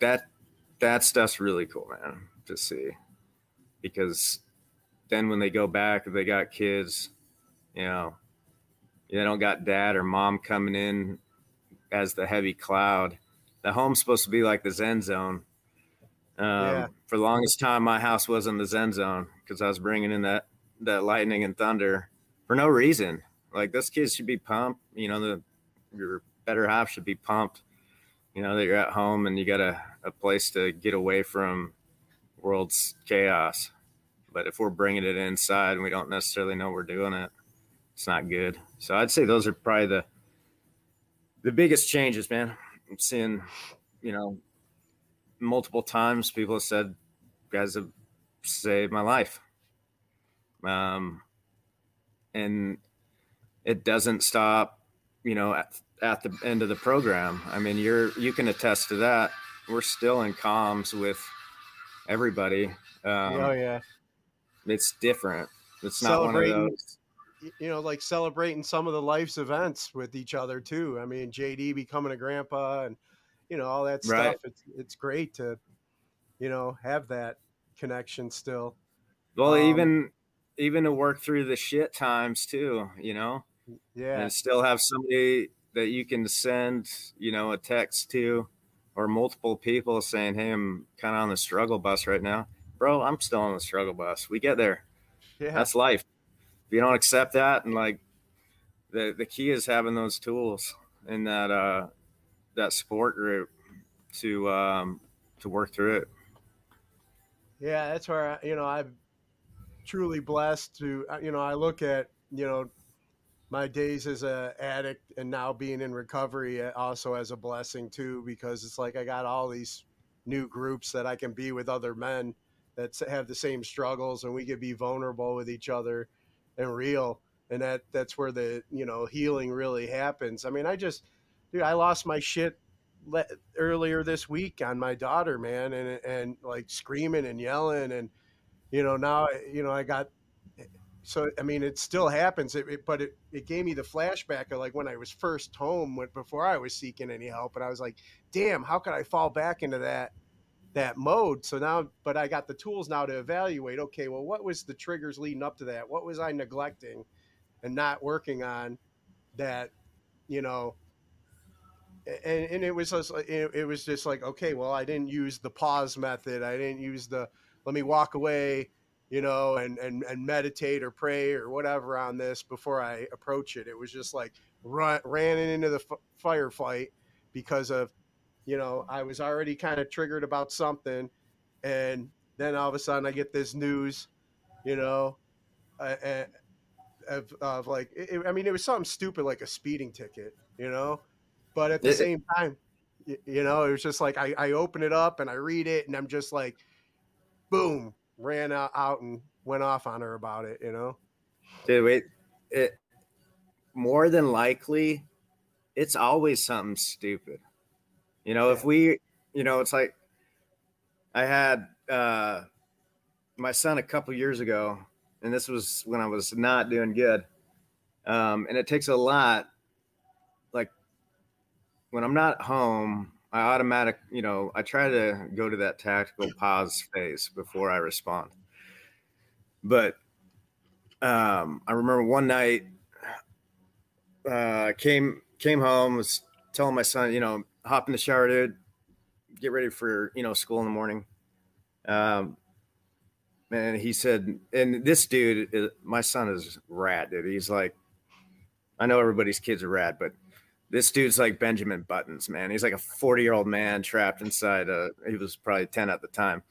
that stuff's really cool, man, to see, because then when they go back, if they got kids, you know, they don't got dad or mom coming in as the heavy cloud. The home's supposed to be like the Zen zone. For the longest time, my house wasn't the Zen zone because I was bringing in that lightning and thunder for no reason. Like, this kid should be pumped. You know, your better half should be pumped, you know, that you're at home and you got a place to get away from world's chaos. But if we're bringing it inside and we don't necessarily know we're doing it, it's not good. So I'd say those are probably the biggest changes, man. I'm seeing, you know, multiple times people have said, guys have saved my life. And it doesn't stop, you know, at the end of the program. I mean, you can attest to that. We're still in comms with everybody. It's different. It's not one of those. you know, like celebrating some of the life's events with each other too. I mean, JD becoming a grandpa and, you know, all that stuff. It's great to, you know, have that connection still. Well, even to work through the shit times too, you know, and still have somebody that you can send, you know, a text to, or multiple people saying, hey, I'm kind of on the struggle bus right now. Bro, I'm still on the struggle bus. We get there. Yeah. That's life. If you don't accept that, and like the key is having those tools in that, that support group to work through it. Yeah. That's where, you know, I'm truly blessed to, you know, I look at, you know, my days as an addict and now being in recovery also as a blessing too, because it's like I got all these new groups that I can be with other men that have the same struggles, and we can be vulnerable with each other and real. And that's where the, you know, healing really happens. I mean, I lost my shit earlier this week on my daughter, man, and like screaming and yelling, and, you know, now, you know, I got. So, I mean, it still happens, but it gave me the flashback of like when I was first home, before I was seeking any help. And I was like, damn, how could I fall back into that mode? So now, but I got the tools now to evaluate, okay, well, what was the triggers leading up to that? What was I neglecting and not working on that, you know? And it was just like, okay, well, I didn't use the pause method. I didn't use the, let me walk away, you know, and meditate or pray or whatever on this before I approach it. It was just like ran into the firefight because of, you know, I was already kind of triggered about something. And then all of a sudden I get this news, you know, of like, I mean, it was something stupid, like a speeding ticket, you know, but at the same time, you know, it was just like, I open it up and I read it and I'm just like, boom. Ran out and went off on her about it, you know. Dude, it more than likely, it's always something stupid, you know. Yeah. If we, you know, it's like I had my son a couple years ago, and this was when I was not doing good. And it takes a lot. Like when I'm not home, I try to go to that tactical pause phase before I respond. But I remember one night came home, was telling my son, you know, hop in the shower, dude, get ready for, you know, school in the morning. And he said, and this dude, my son is rad, dude. He's like, I know everybody's kids are rad, but this dude's like Benjamin Buttons, man. He's like a 40-year-old man trapped inside. He was probably 10 at the time.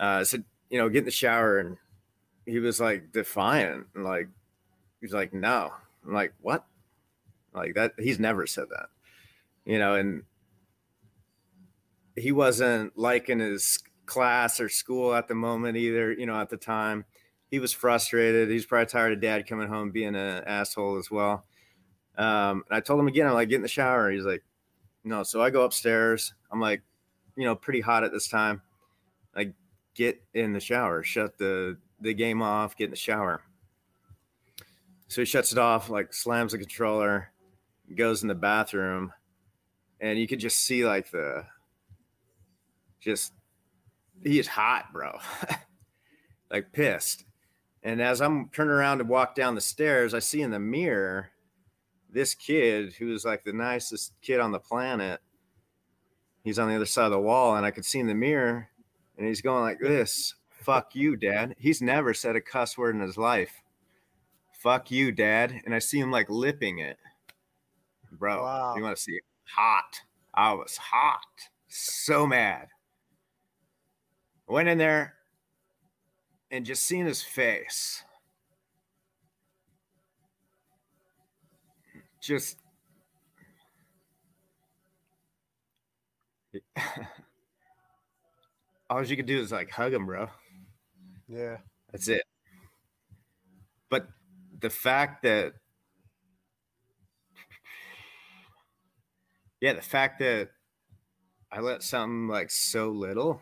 So, you know, get in the shower. And he was like defiant. And like, he was like, no. I'm like, what? Like that. He's never said that, you know, and he wasn't liking his class or school at the moment either. You know, at the time he was frustrated. He's probably tired of dad coming home, being an asshole as well. And I told him again, I'm like, get in the shower. He's like, no. So I go upstairs. I'm like, you know, pretty hot at this time. Like, get in the shower, shut the game off, get in the shower. So he shuts it off, like slams the controller, goes in the bathroom, and you could just see like he is hot, bro, like pissed. And as I'm turning around to walk down the stairs, I see in the mirror this kid who was like the nicest kid on the planet. He's on the other side of the wall, and I could see in the mirror, and he's going like this, fuck you, dad. He's never said a cuss word in his life. Fuck you, dad. And I see him like lipping it. Bro, wow. You want to see it? Hot. I was hot. So mad. I went in there and just seeing his face. Just all you could do is like hug him, bro. Yeah, that's it. But the fact that, yeah, the fact that I let something like so little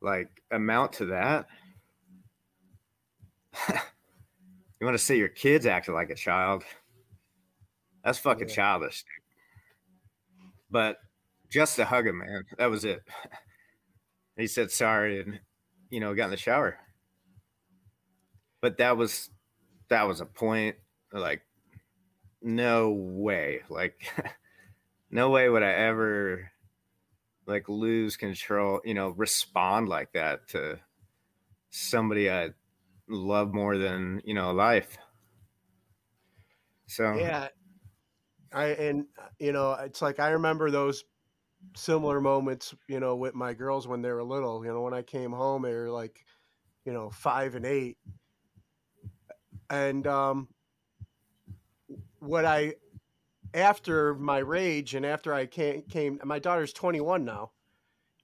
like amount to that You want to see your kids acting like a child? That's fucking childish. But just to hug him, man, that was it. He said sorry and, you know, got in the shower. But that was a point, like, no way. Like, no way would I ever, like, lose control, you know, respond like that to somebody I love more than, you know, life. So, yeah. And, you know, it's like I remember those similar moments, you know, with my girls when they were little. You know, when I came home, they were like, you know, 5 and 8. And after my rage and after I came, my daughter's 21 now,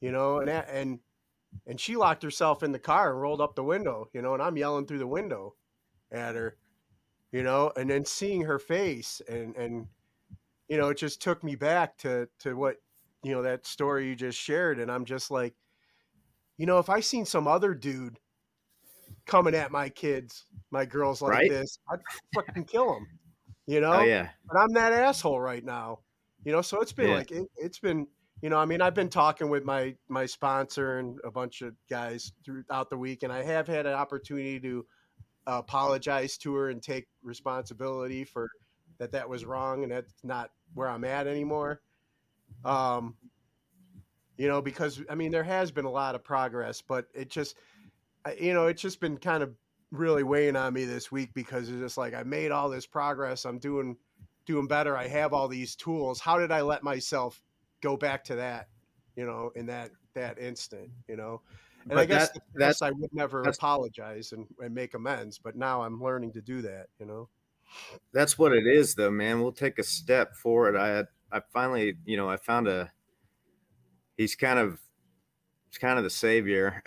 you know, and she locked herself in the car and rolled up the window, you know, and I'm yelling through the window at her, you know, and then seeing her face and, you know, it just took me back to what, you know, that story you just shared. And I'm just like, you know, if I seen some other dude coming at my kids, my girls like this, I'd fucking kill them, you know? Oh, yeah. But I'm that asshole right now, you know? So it's been like, it's been, you know, I mean, I've been talking with my sponsor and a bunch of guys throughout the week, and I have had an opportunity to apologize to her and take responsibility for that was wrong. And that's not where I'm at anymore. You know, because I mean, there has been a lot of progress, but it just, you know, it's just been kind of really weighing on me this week, because it's just like, I made all this progress. I'm doing better. I have all these tools. How did I let myself go back to that, you know, in that instant, you know? And but I guess that's I would never apologize and make amends, but now I'm learning to do that, you know? That's what it is though, man. We'll take a step forward. I finally, you know, I found he's kind of the savior,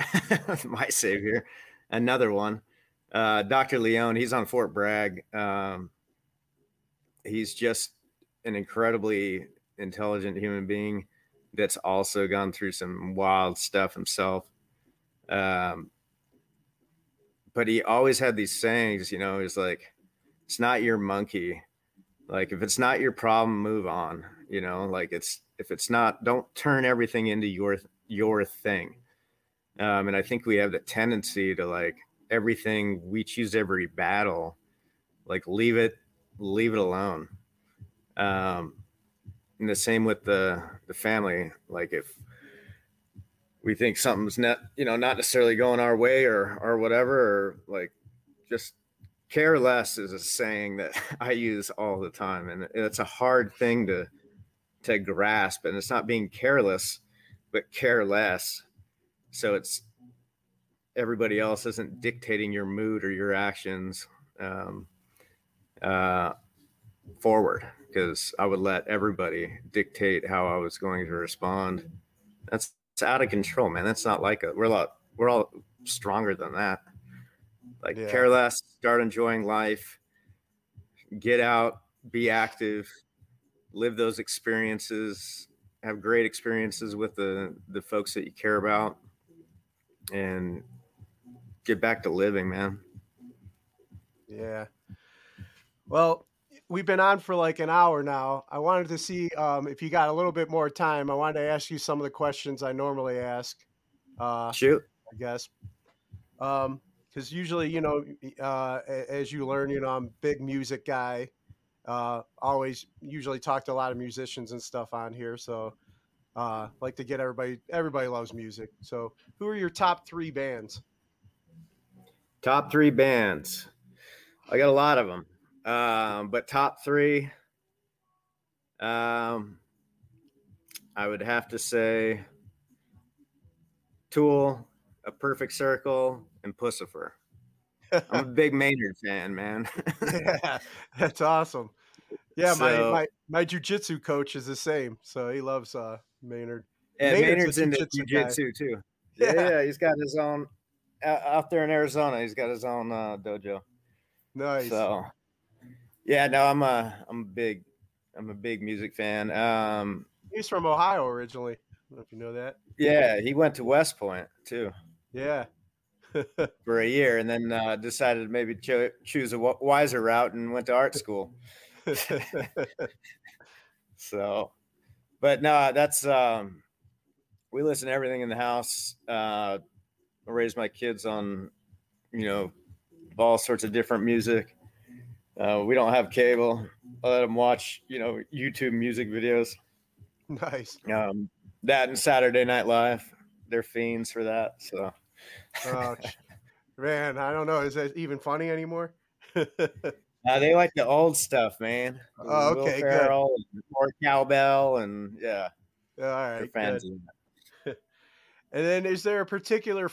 my savior, another one, Dr. Leone. He's on Fort Bragg. He's just an incredibly intelligent human being that's also gone through some wild stuff himself. But he always had these sayings, you know, he's like, it's not your monkey. Like, if it's not your problem, move on, you know, like don't turn everything into your thing. And I think we have the tendency to, like, everything we choose, every battle, like leave it alone. And the same with the family. Like, if we think something's not, you know, not necessarily going our way or whatever, or like, just care less is a saying that I use all the time. And it's a hard thing to grasp, and it's not being careless, but care less. So it's, everybody else isn't dictating your mood or your actions forward, because I would let everybody dictate how I was going to respond. That's out of control, man. That's not like we're all stronger than that. Like, care less, start enjoying life, get out, be active, live those experiences, have great experiences with the folks that you care about, and get back to living, man. Yeah. Well, we've been on for like an hour now. I wanted to see if you got a little bit more time. I wanted to ask you some of the questions I normally ask. Shoot. I guess. Because usually, you know, as you learn, you know, I'm a big music guy. Always usually talk to a lot of musicians and stuff on here. So like to get everybody loves music. So who are your top 3 bands? Top 3 bands. I got a lot of them. But top 3, I would have to say Tool, A Perfect Circle, and Pussifer. I'm a big Maynard fan, man. Yeah, that's awesome. Yeah, so, my jiu-jitsu coach is the same, so he loves Maynard. And Maynard's into jiu-jitsu too. Yeah. Yeah, he's got his own out there in Arizona. He's got his own dojo. Nice. So, yeah, no, I'm a big music fan. He's from Ohio originally. I don't know if you know that. Yeah, he went to West Point too. Yeah. for a year, and then decided to maybe choose a wiser route and went to art school. So, but no, that's, we listen to everything in the house. I raised my kids on, you know, all sorts of different music. We don't have cable. I let them watch, you know, YouTube music videos. Nice. That and Saturday Night Live. They're fiends for that. So, oh, man, I don't know. Is that even funny anymore? They like the old stuff, man. Oh, okay, Will Ferrell good. Or cowbell, and yeah. All right. Fans of that. And then, is there a particular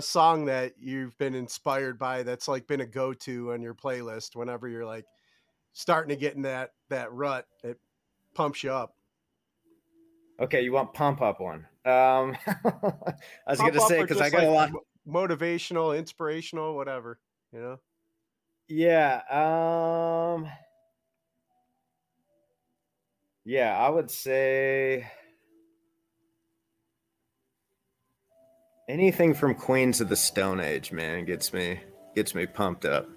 song that you've been inspired by that's like been a go-to on your playlist whenever you're like starting to get in that rut? It pumps you up. Okay, you want pump up one? I was going to say because I got like a lot motivational, inspirational, whatever, you know. Yeah. Yeah, I would say anything from Queens of the Stone Age, man, gets me pumped up.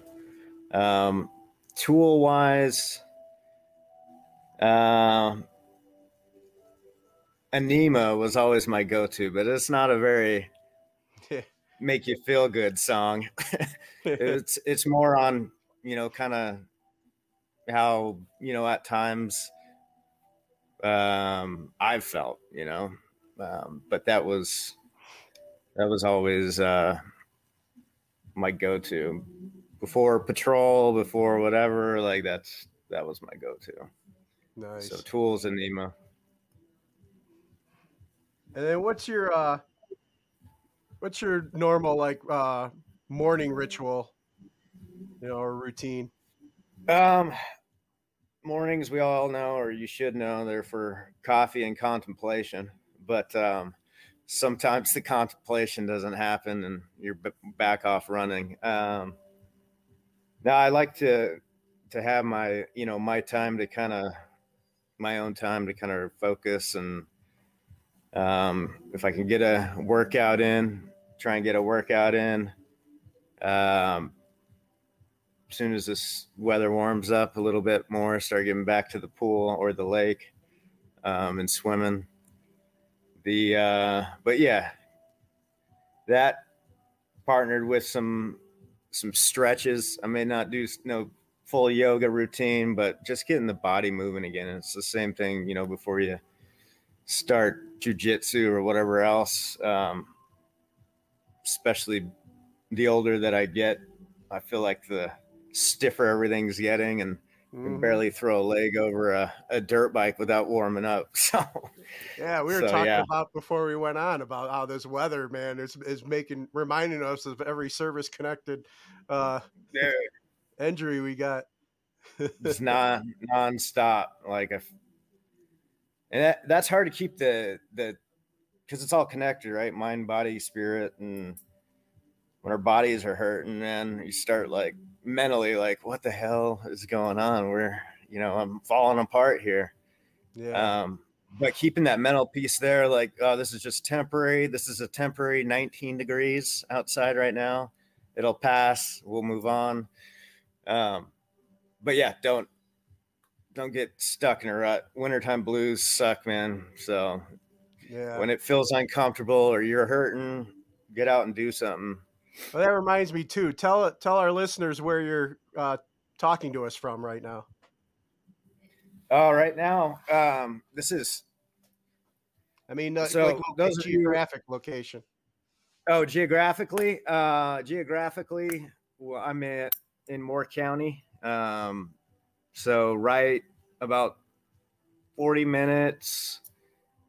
Tool wise, Anima was always my go-to, but it's not a very make you feel good song. It's more on, you know, kind of how, you know, at times I've felt, you know, but that was always my go-to before Patrol, before whatever, like that was my go-to. Nice. So Tools, Anima. And then what's your normal like morning ritual, you know, or routine? Mornings, we all know, or you should know, they're for coffee and contemplation. But sometimes the contemplation doesn't happen, and you're back off running. Now I like to have my, you know, my own time to kind of focus and. If I can get a workout in, try and get a workout in. As soon as this weather warms up a little bit more, start getting back to the pool or the lake, and swimming. But yeah, that partnered with some stretches. I may not do no full yoga routine, but just getting the body moving again. And it's the same thing, you know, before you start jujitsu or whatever else, especially the older that I get, I feel like the stiffer everything's getting, and can barely throw a leg over a dirt bike without warming up. So yeah, we were talking about before we went on about how this weather, man, is reminding us of every service connected injury we got. It's non-stop. Like And that's hard to keep because it's all connected, right? Mind, body, spirit. And when our bodies are hurting, man, you start like mentally like, what the hell is going on? You know, I'm falling apart here. Yeah. But keeping that mental piece there, like, oh, this is just temporary. This is a temporary 19 degrees outside right now. It'll pass. We'll move on. But yeah, don't get stuck in a rut. Wintertime blues suck, man. So yeah, when it feels uncomfortable or you're hurting, get out and do something. Well, that reminds me too. Tell our listeners where you're talking to us from right now. Oh, right now. This is, I mean, those are geographic location. Oh, geographically, well, I'm in Moore County. So right about 40 minutes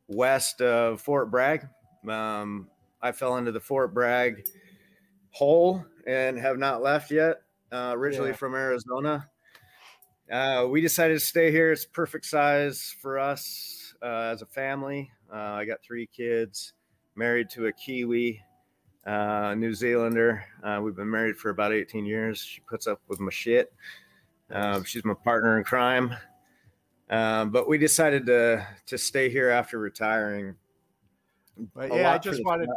west of Fort Bragg. I fell into the Fort Bragg hole and have not left yet, originally from Arizona. We decided to stay here. It's perfect size for us as a family. I got 3 kids, married to a Kiwi, New Zealander. We've been married for about 18 years. She puts up with my shit. She's my partner in crime. But we decided to stay here after retiring. But yeah, I just wanted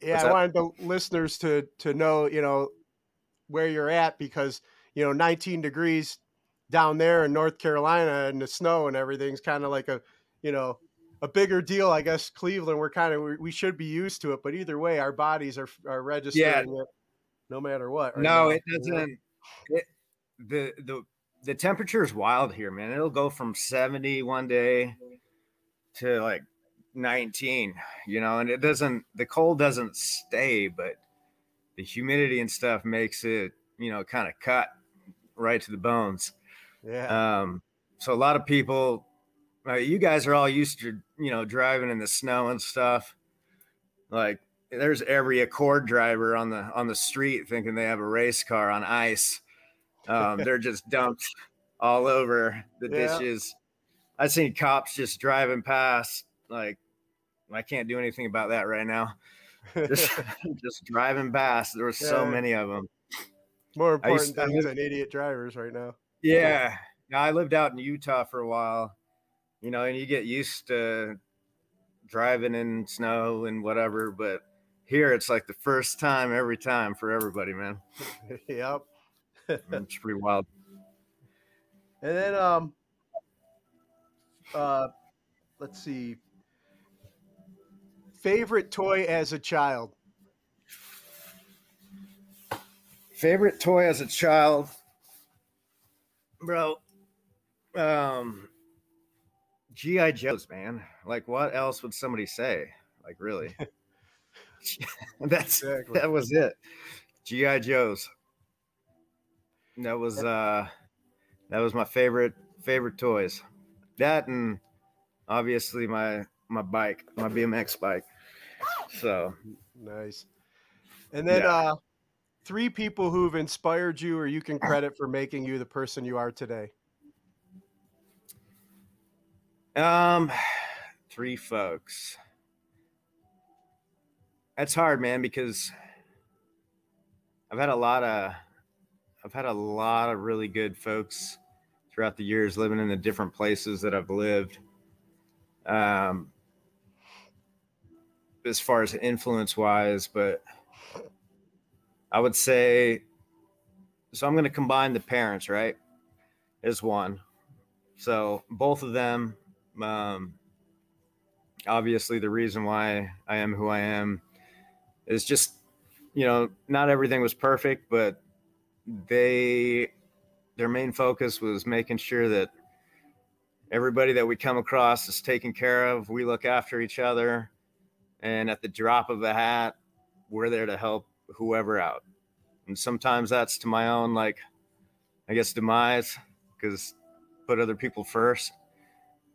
Yeah, I wanted the listeners to know, you know, where you're at, because, you know, 19 degrees down there in North Carolina and the snow and everything's kind of like a, you know, a bigger deal, I guess. Cleveland, we're kind of, we should be used to it, but either way, our bodies are registering it no matter what. Right no, now. It doesn't. It, the temperature is wild here, man. It'll go from 70 one day to like 19, you know, and it doesn't, the cold doesn't stay, but the humidity and stuff makes it, you know, kind of cut right to the bones. Yeah. So a lot of people, you guys are all used to, you know, driving in the snow and stuff. Like there's every Accord driver on the street thinking they have a race car on ice. They're just dumped all over the dishes. I've seen cops just driving past. Like, I can't do anything about that right now. Just driving past. There were so many of them. More important things than idiot drivers right now. Yeah. Now, I lived out in Utah for a while, you know, and you get used to driving in snow and whatever. But here it's like the first time every time for everybody, man. Yep. It's pretty wild. And then, let's see. Favorite toy as a child? Favorite toy as a child? Bro, G.I. Joes, man. Like, what else would somebody say? Like, really? That was it. G.I. Joes. That was my favorite toys. That and obviously my bike, my BMX bike. So nice. And then three people who've inspired you or you can credit for making you the person you are today. Three folks. That's hard, man, because I've had a lot of really good folks throughout the years living in the different places that I've lived. As far as influence wise, but I would say, so I'm going to combine the parents, right, as one. So both of them, obviously the reason why I am who I am is just, you know, not everything was perfect, but their main focus was making sure that everybody that we come across is taken care of. We look after each other, and at the drop of a hat, we're there to help whoever out. And sometimes that's to my own, like, I guess, demise, because put other people first.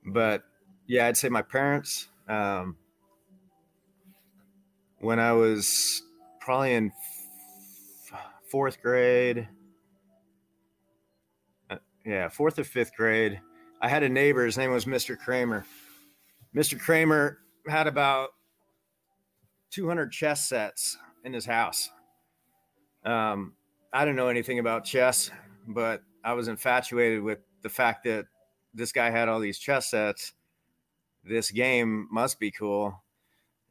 But yeah, I'd say my parents. When I was probably in fourth grade, fourth or fifth grade, I had a neighbor, his name was Mr. Kramer. Mr. Kramer had about 200 chess sets in his house. I didn't know anything about chess, but I was infatuated with the fact that this guy had all these chess sets. This game must be cool.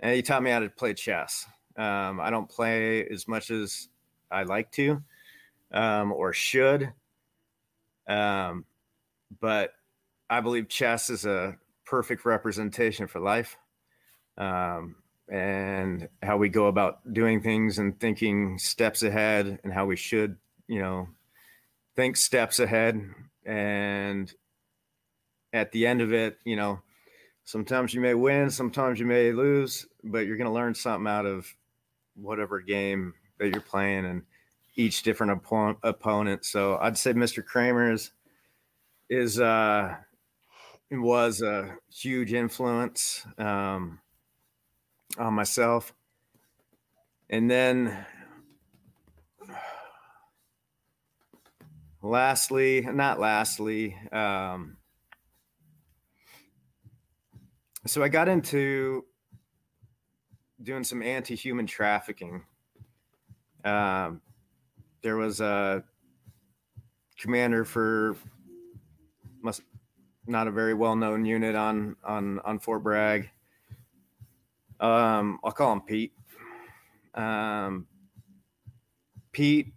And he taught me how to play chess. I don't play as much as I like to, or should. But I believe chess is a perfect representation for life, and how we go about doing things and thinking steps ahead, and how we should, you know, think steps ahead. And at the end of it, you know, sometimes you may win, sometimes you may lose, but you're going to learn something out of whatever game that you're playing and each different opponent. So I'd say Mr. Kramer was a huge influence on myself. And then so I got into doing some anti-human trafficking. There was a commander for not a very well-known unit on Fort Bragg. I'll call him Pete. Pete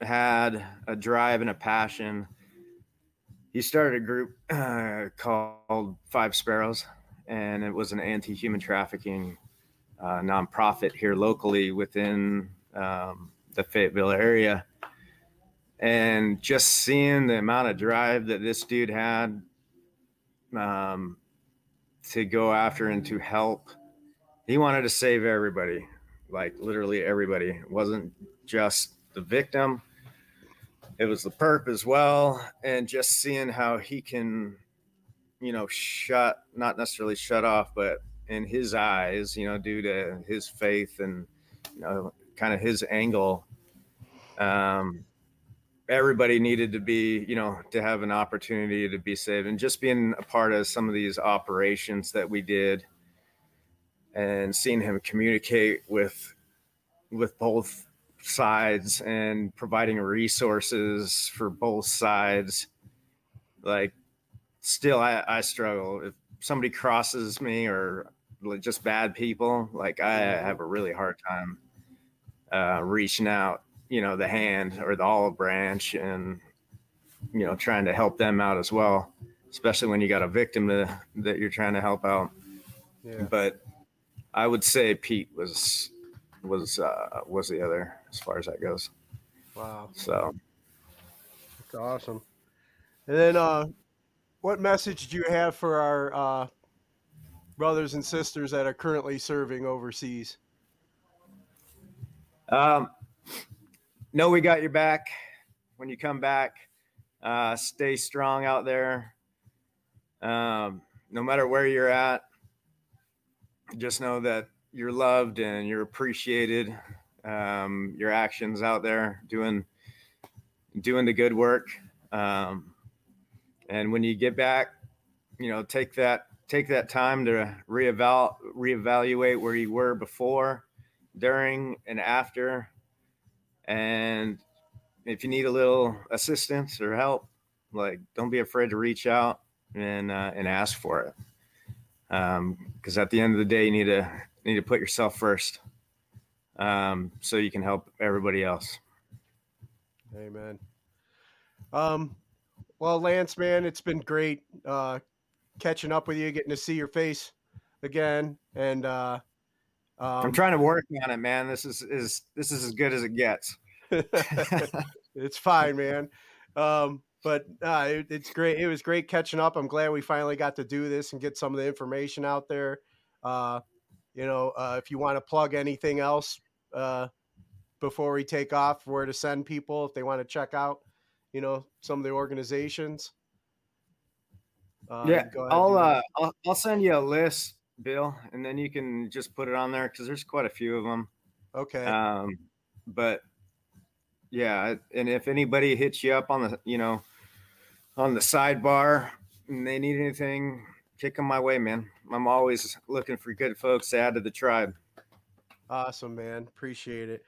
had a drive and a passion. He started a group called Five Sparrows, and it was an anti-human trafficking nonprofit here locally within the Fayetteville area. And just seeing the amount of drive that this dude had to go after and to help, he wanted to save everybody, like literally everybody. It wasn't just the victim. It was the perp as well. And just seeing how he can, you know, not necessarily shut off, but in his eyes, you know, due to his faith and, you know, kind of his angle, everybody needed to be, you know, to have an opportunity to be saved. And just being a part of some of these operations that we did and seeing him communicate with both sides and providing resources for both sides. Like, still, I struggle. If somebody crosses me or just bad people, like, I have a really hard time reaching out, you know, the hand or the olive branch and, you know, trying to help them out as well, especially when you got a victim that you're trying to help out. Yeah. But I would say Pete was the other, as far as that goes. Wow. So that's awesome. And then, what message do you have for our brothers and sisters that are currently serving overseas? No, we got your back. When you come back, stay strong out there. No matter where you're at, just know that you're loved and you're appreciated. Your actions out there doing the good work. And when you get back, you know, take that time to reevaluate where you were before, during, and after. And if you need a little assistance or help, like, don't be afraid to reach out and ask for it. Because at the end of the day, you need to put yourself first, so you can help everybody else. Amen. Well, Lance, man, it's been great catching up with you, getting to see your face again, and I'm trying to work on it, man. This is as good as it gets. It's fine, man. It's great. It was great catching up. I'm glad we finally got to do this and get some of the information out there. If you want to plug anything else before we take off, where to send people if they want to check out, you know, some of the organizations. I'll send you a list, Bill, and then you can just put it on there, because there's quite a few of them. Okay. But yeah, and if anybody hits you up on the sidebar and they need anything, kick them my way, man. I'm always looking for good folks to add to the tribe. Awesome, man. Appreciate it.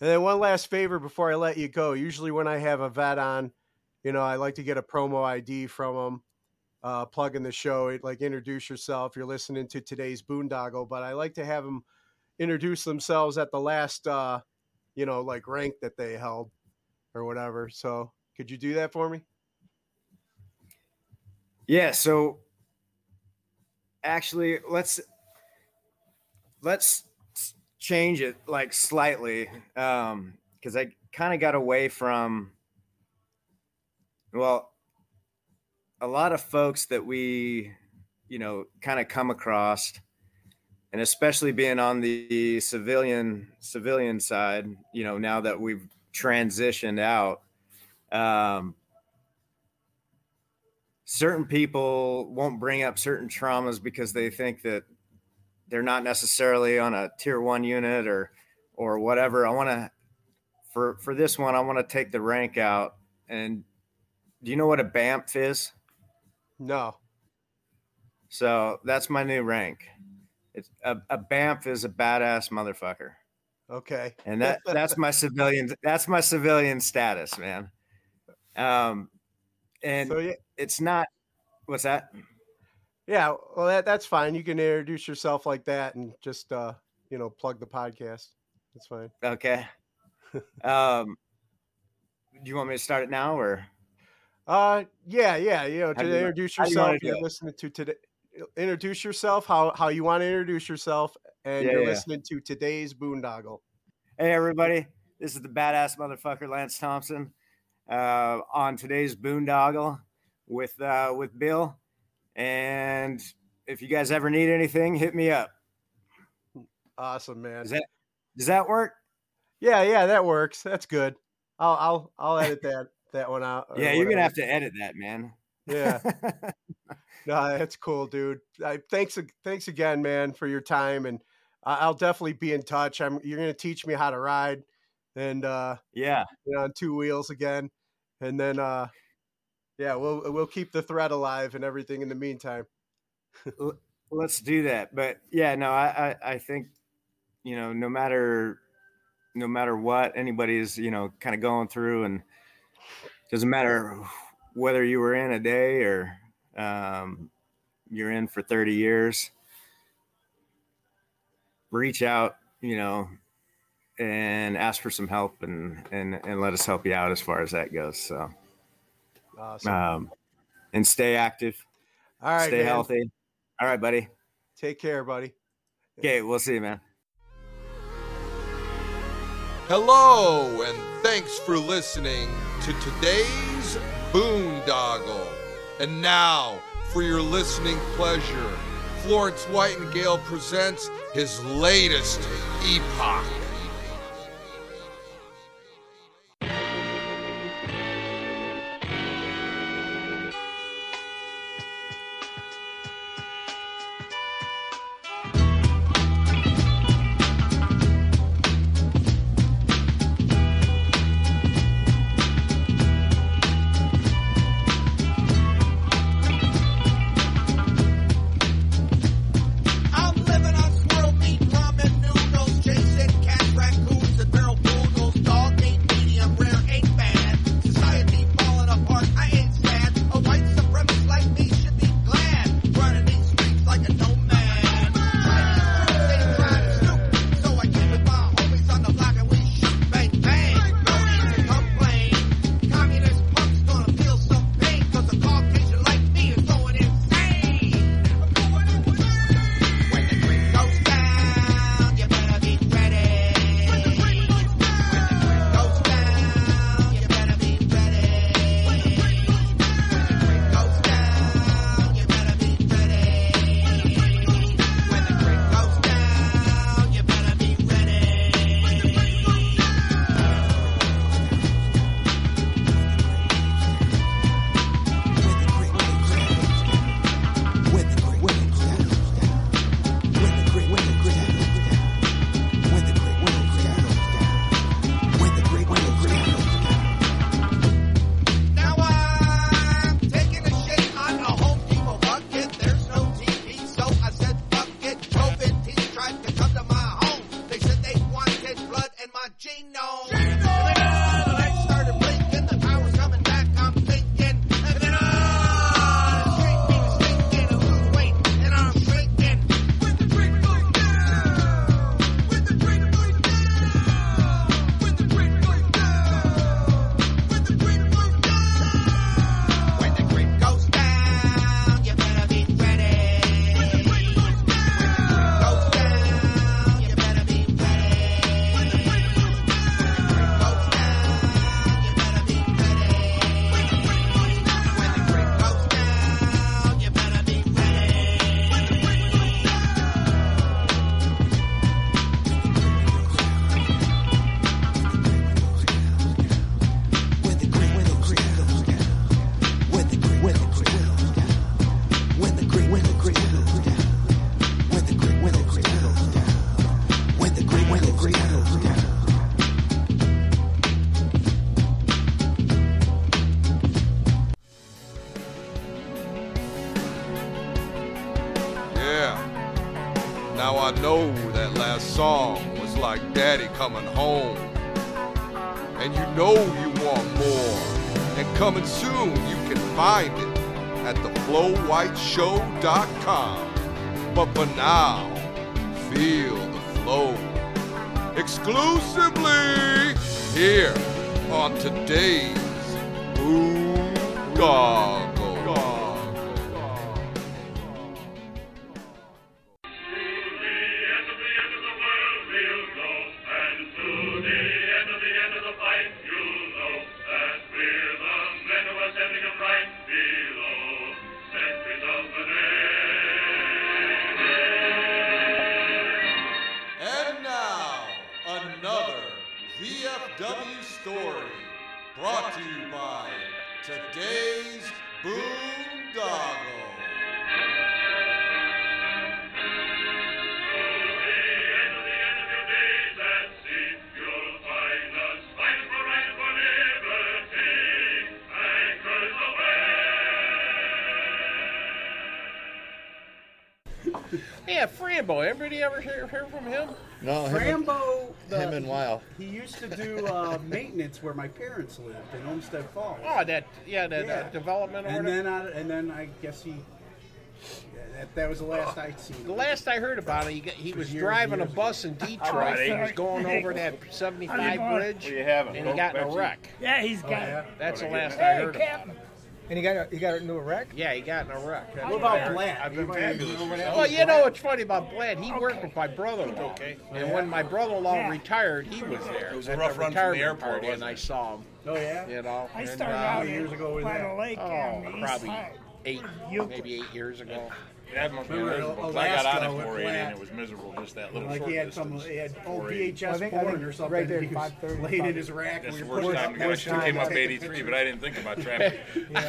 And then one last favor before I let you go. Usually when I have a vet on, you know, I like to get a promo ID from them, plug in the show, like introduce yourself. You're listening to today's Boondoggle, but I like to have them introduce themselves at the last, like rank that they held or whatever. So could you do that for me? Yeah. So actually, let's change it like slightly, because I kind of got away from, well, a lot of folks that we, you know, kind of come across, and especially being on the civilian side, you know, now that we've transitioned out, certain people won't bring up certain traumas because they think that they're not necessarily on a tier 1 unit or whatever. I want to, for this one, I want to take the rank out. And do you know what a BAMF is? No. So that's my new rank. It's a BAMF is a badass motherfucker. Okay. And that's my civilian. That's my civilian status, man. And so, yeah. It's not, what's that? Yeah, well, that's fine. You can introduce yourself like that and just you know, plug the podcast. That's fine. Okay. Do you want me to start it now or? Yeah. You know, today, introduce yourself. You're listening to today. Introduce yourself how you want to introduce yourself, and you're listening to Today's Boondoggle. Hey everybody, this is the badass motherfucker Lance Thompson on Today's Boondoggle with Bill. And if you guys ever need anything, hit me up. Awesome, man. Does that work? Yeah, that works. That's good. I'll edit that one out. Yeah, you're gonna have to edit that, man. Yeah. No, that's cool, dude. Thanks again, man, for your time, and I'll definitely be in touch. You're gonna teach me how to ride, and on two wheels again, and then we'll keep the thread alive and everything in the meantime. Let's do that. But yeah, no, I think, you know, no matter what anybody's, you know, kind of going through, and doesn't matter whether you were in a day or you're in for 30 years, reach out, you know, and ask for some help, and let us help you out as far as that goes. So, awesome. And stay active. All right. Stay healthy. All right, buddy. Take care, buddy. Okay. We'll see you, man. Hello, and thanks for listening to Today's Boondoggle. And now, for your listening pleasure, Florence Whitingale presents his latest epoch. Coming home, and you know you want more, and coming soon you can find it at theflowwhiteshow.com. But for now, feel the flow. alone. Exclusively here on today's Boondoggle. Brought to you by today's Boondoggle. Yeah, Frambo. Everybody ever hear from him? No, Frambo. Him and Weil. He used to do maintenance where my parents lived in Olmsted Falls. Oh, that development. And order? And then I guess he. That was the last I'd seen. The last I heard about it, he was driving a bus in Detroit. He was going over that 75 bridge, and he got in a wreck. Yeah, he's got it. That's the last I heard about it. And he got into a wreck? Yeah, he got in a wreck. What about Blatt? I've been fabulous. Well, you know what's funny about Blatt? He worked with my brother-in-law. Okay. And when my brother-in-law retired, he was there. It was a rough run from the airport. And I saw him. Oh, yeah? You know? I started out years ago with by the lake on the east side. Maybe 8 years ago. That must be miserable. I got out at 480 and it was miserable just that little short distance. He had old VHS porn or something. Right there, he was laid in his rack. That's the worst time to go. I should have came up 83, but I didn't think about traffic. Yeah.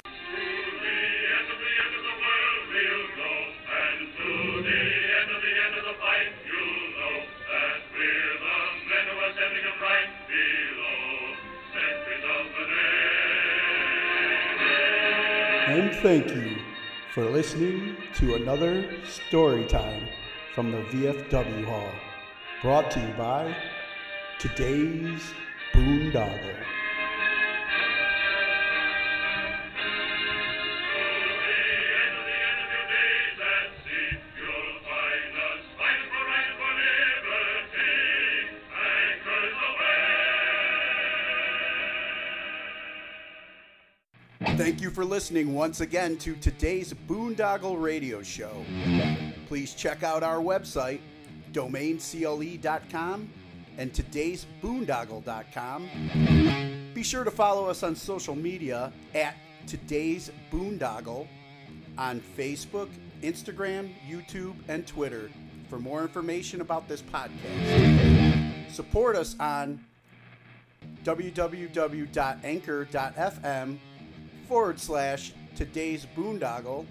And thank you for listening to another story time from the VFW Hall, brought to you by today's Boondoggle. Thank you for listening once again to today's Boondoggle Radio Show. Please check out our website, DomainCLE.com and Today'sBoondoggle.com. Be sure to follow us on social media at Today's Boondoggle on Facebook, Instagram, YouTube, and Twitter for more information about this podcast. Support us on www.anchor.fm / today's Boondoggle,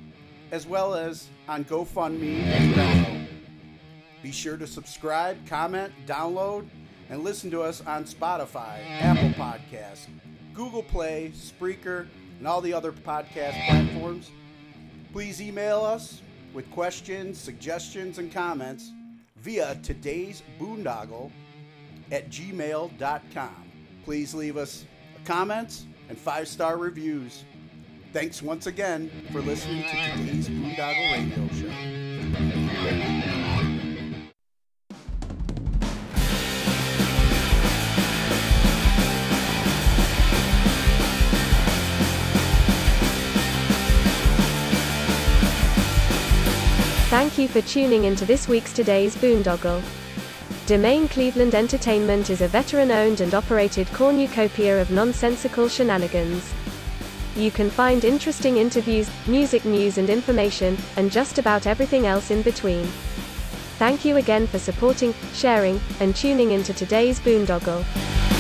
as well as on GoFundMe and Venmo. Be sure to subscribe, comment, download, and listen to us on Spotify, Apple Podcasts, Google Play, Spreaker, and all the other podcast platforms. Please email us with questions, suggestions, and comments via todaysboondoggle@gmail.com. Please leave us comments and 5-star reviews. Thanks once again for listening to today's Boondoggle Radio Show. Thank you for tuning into this week's Today's Boondoggle. Domain Cleveland Entertainment is a veteran-owned and operated cornucopia of nonsensical shenanigans. You can find interesting interviews, music news and information, and just about everything else in between. Thank you again for supporting, sharing, and tuning into today's Boondoggle.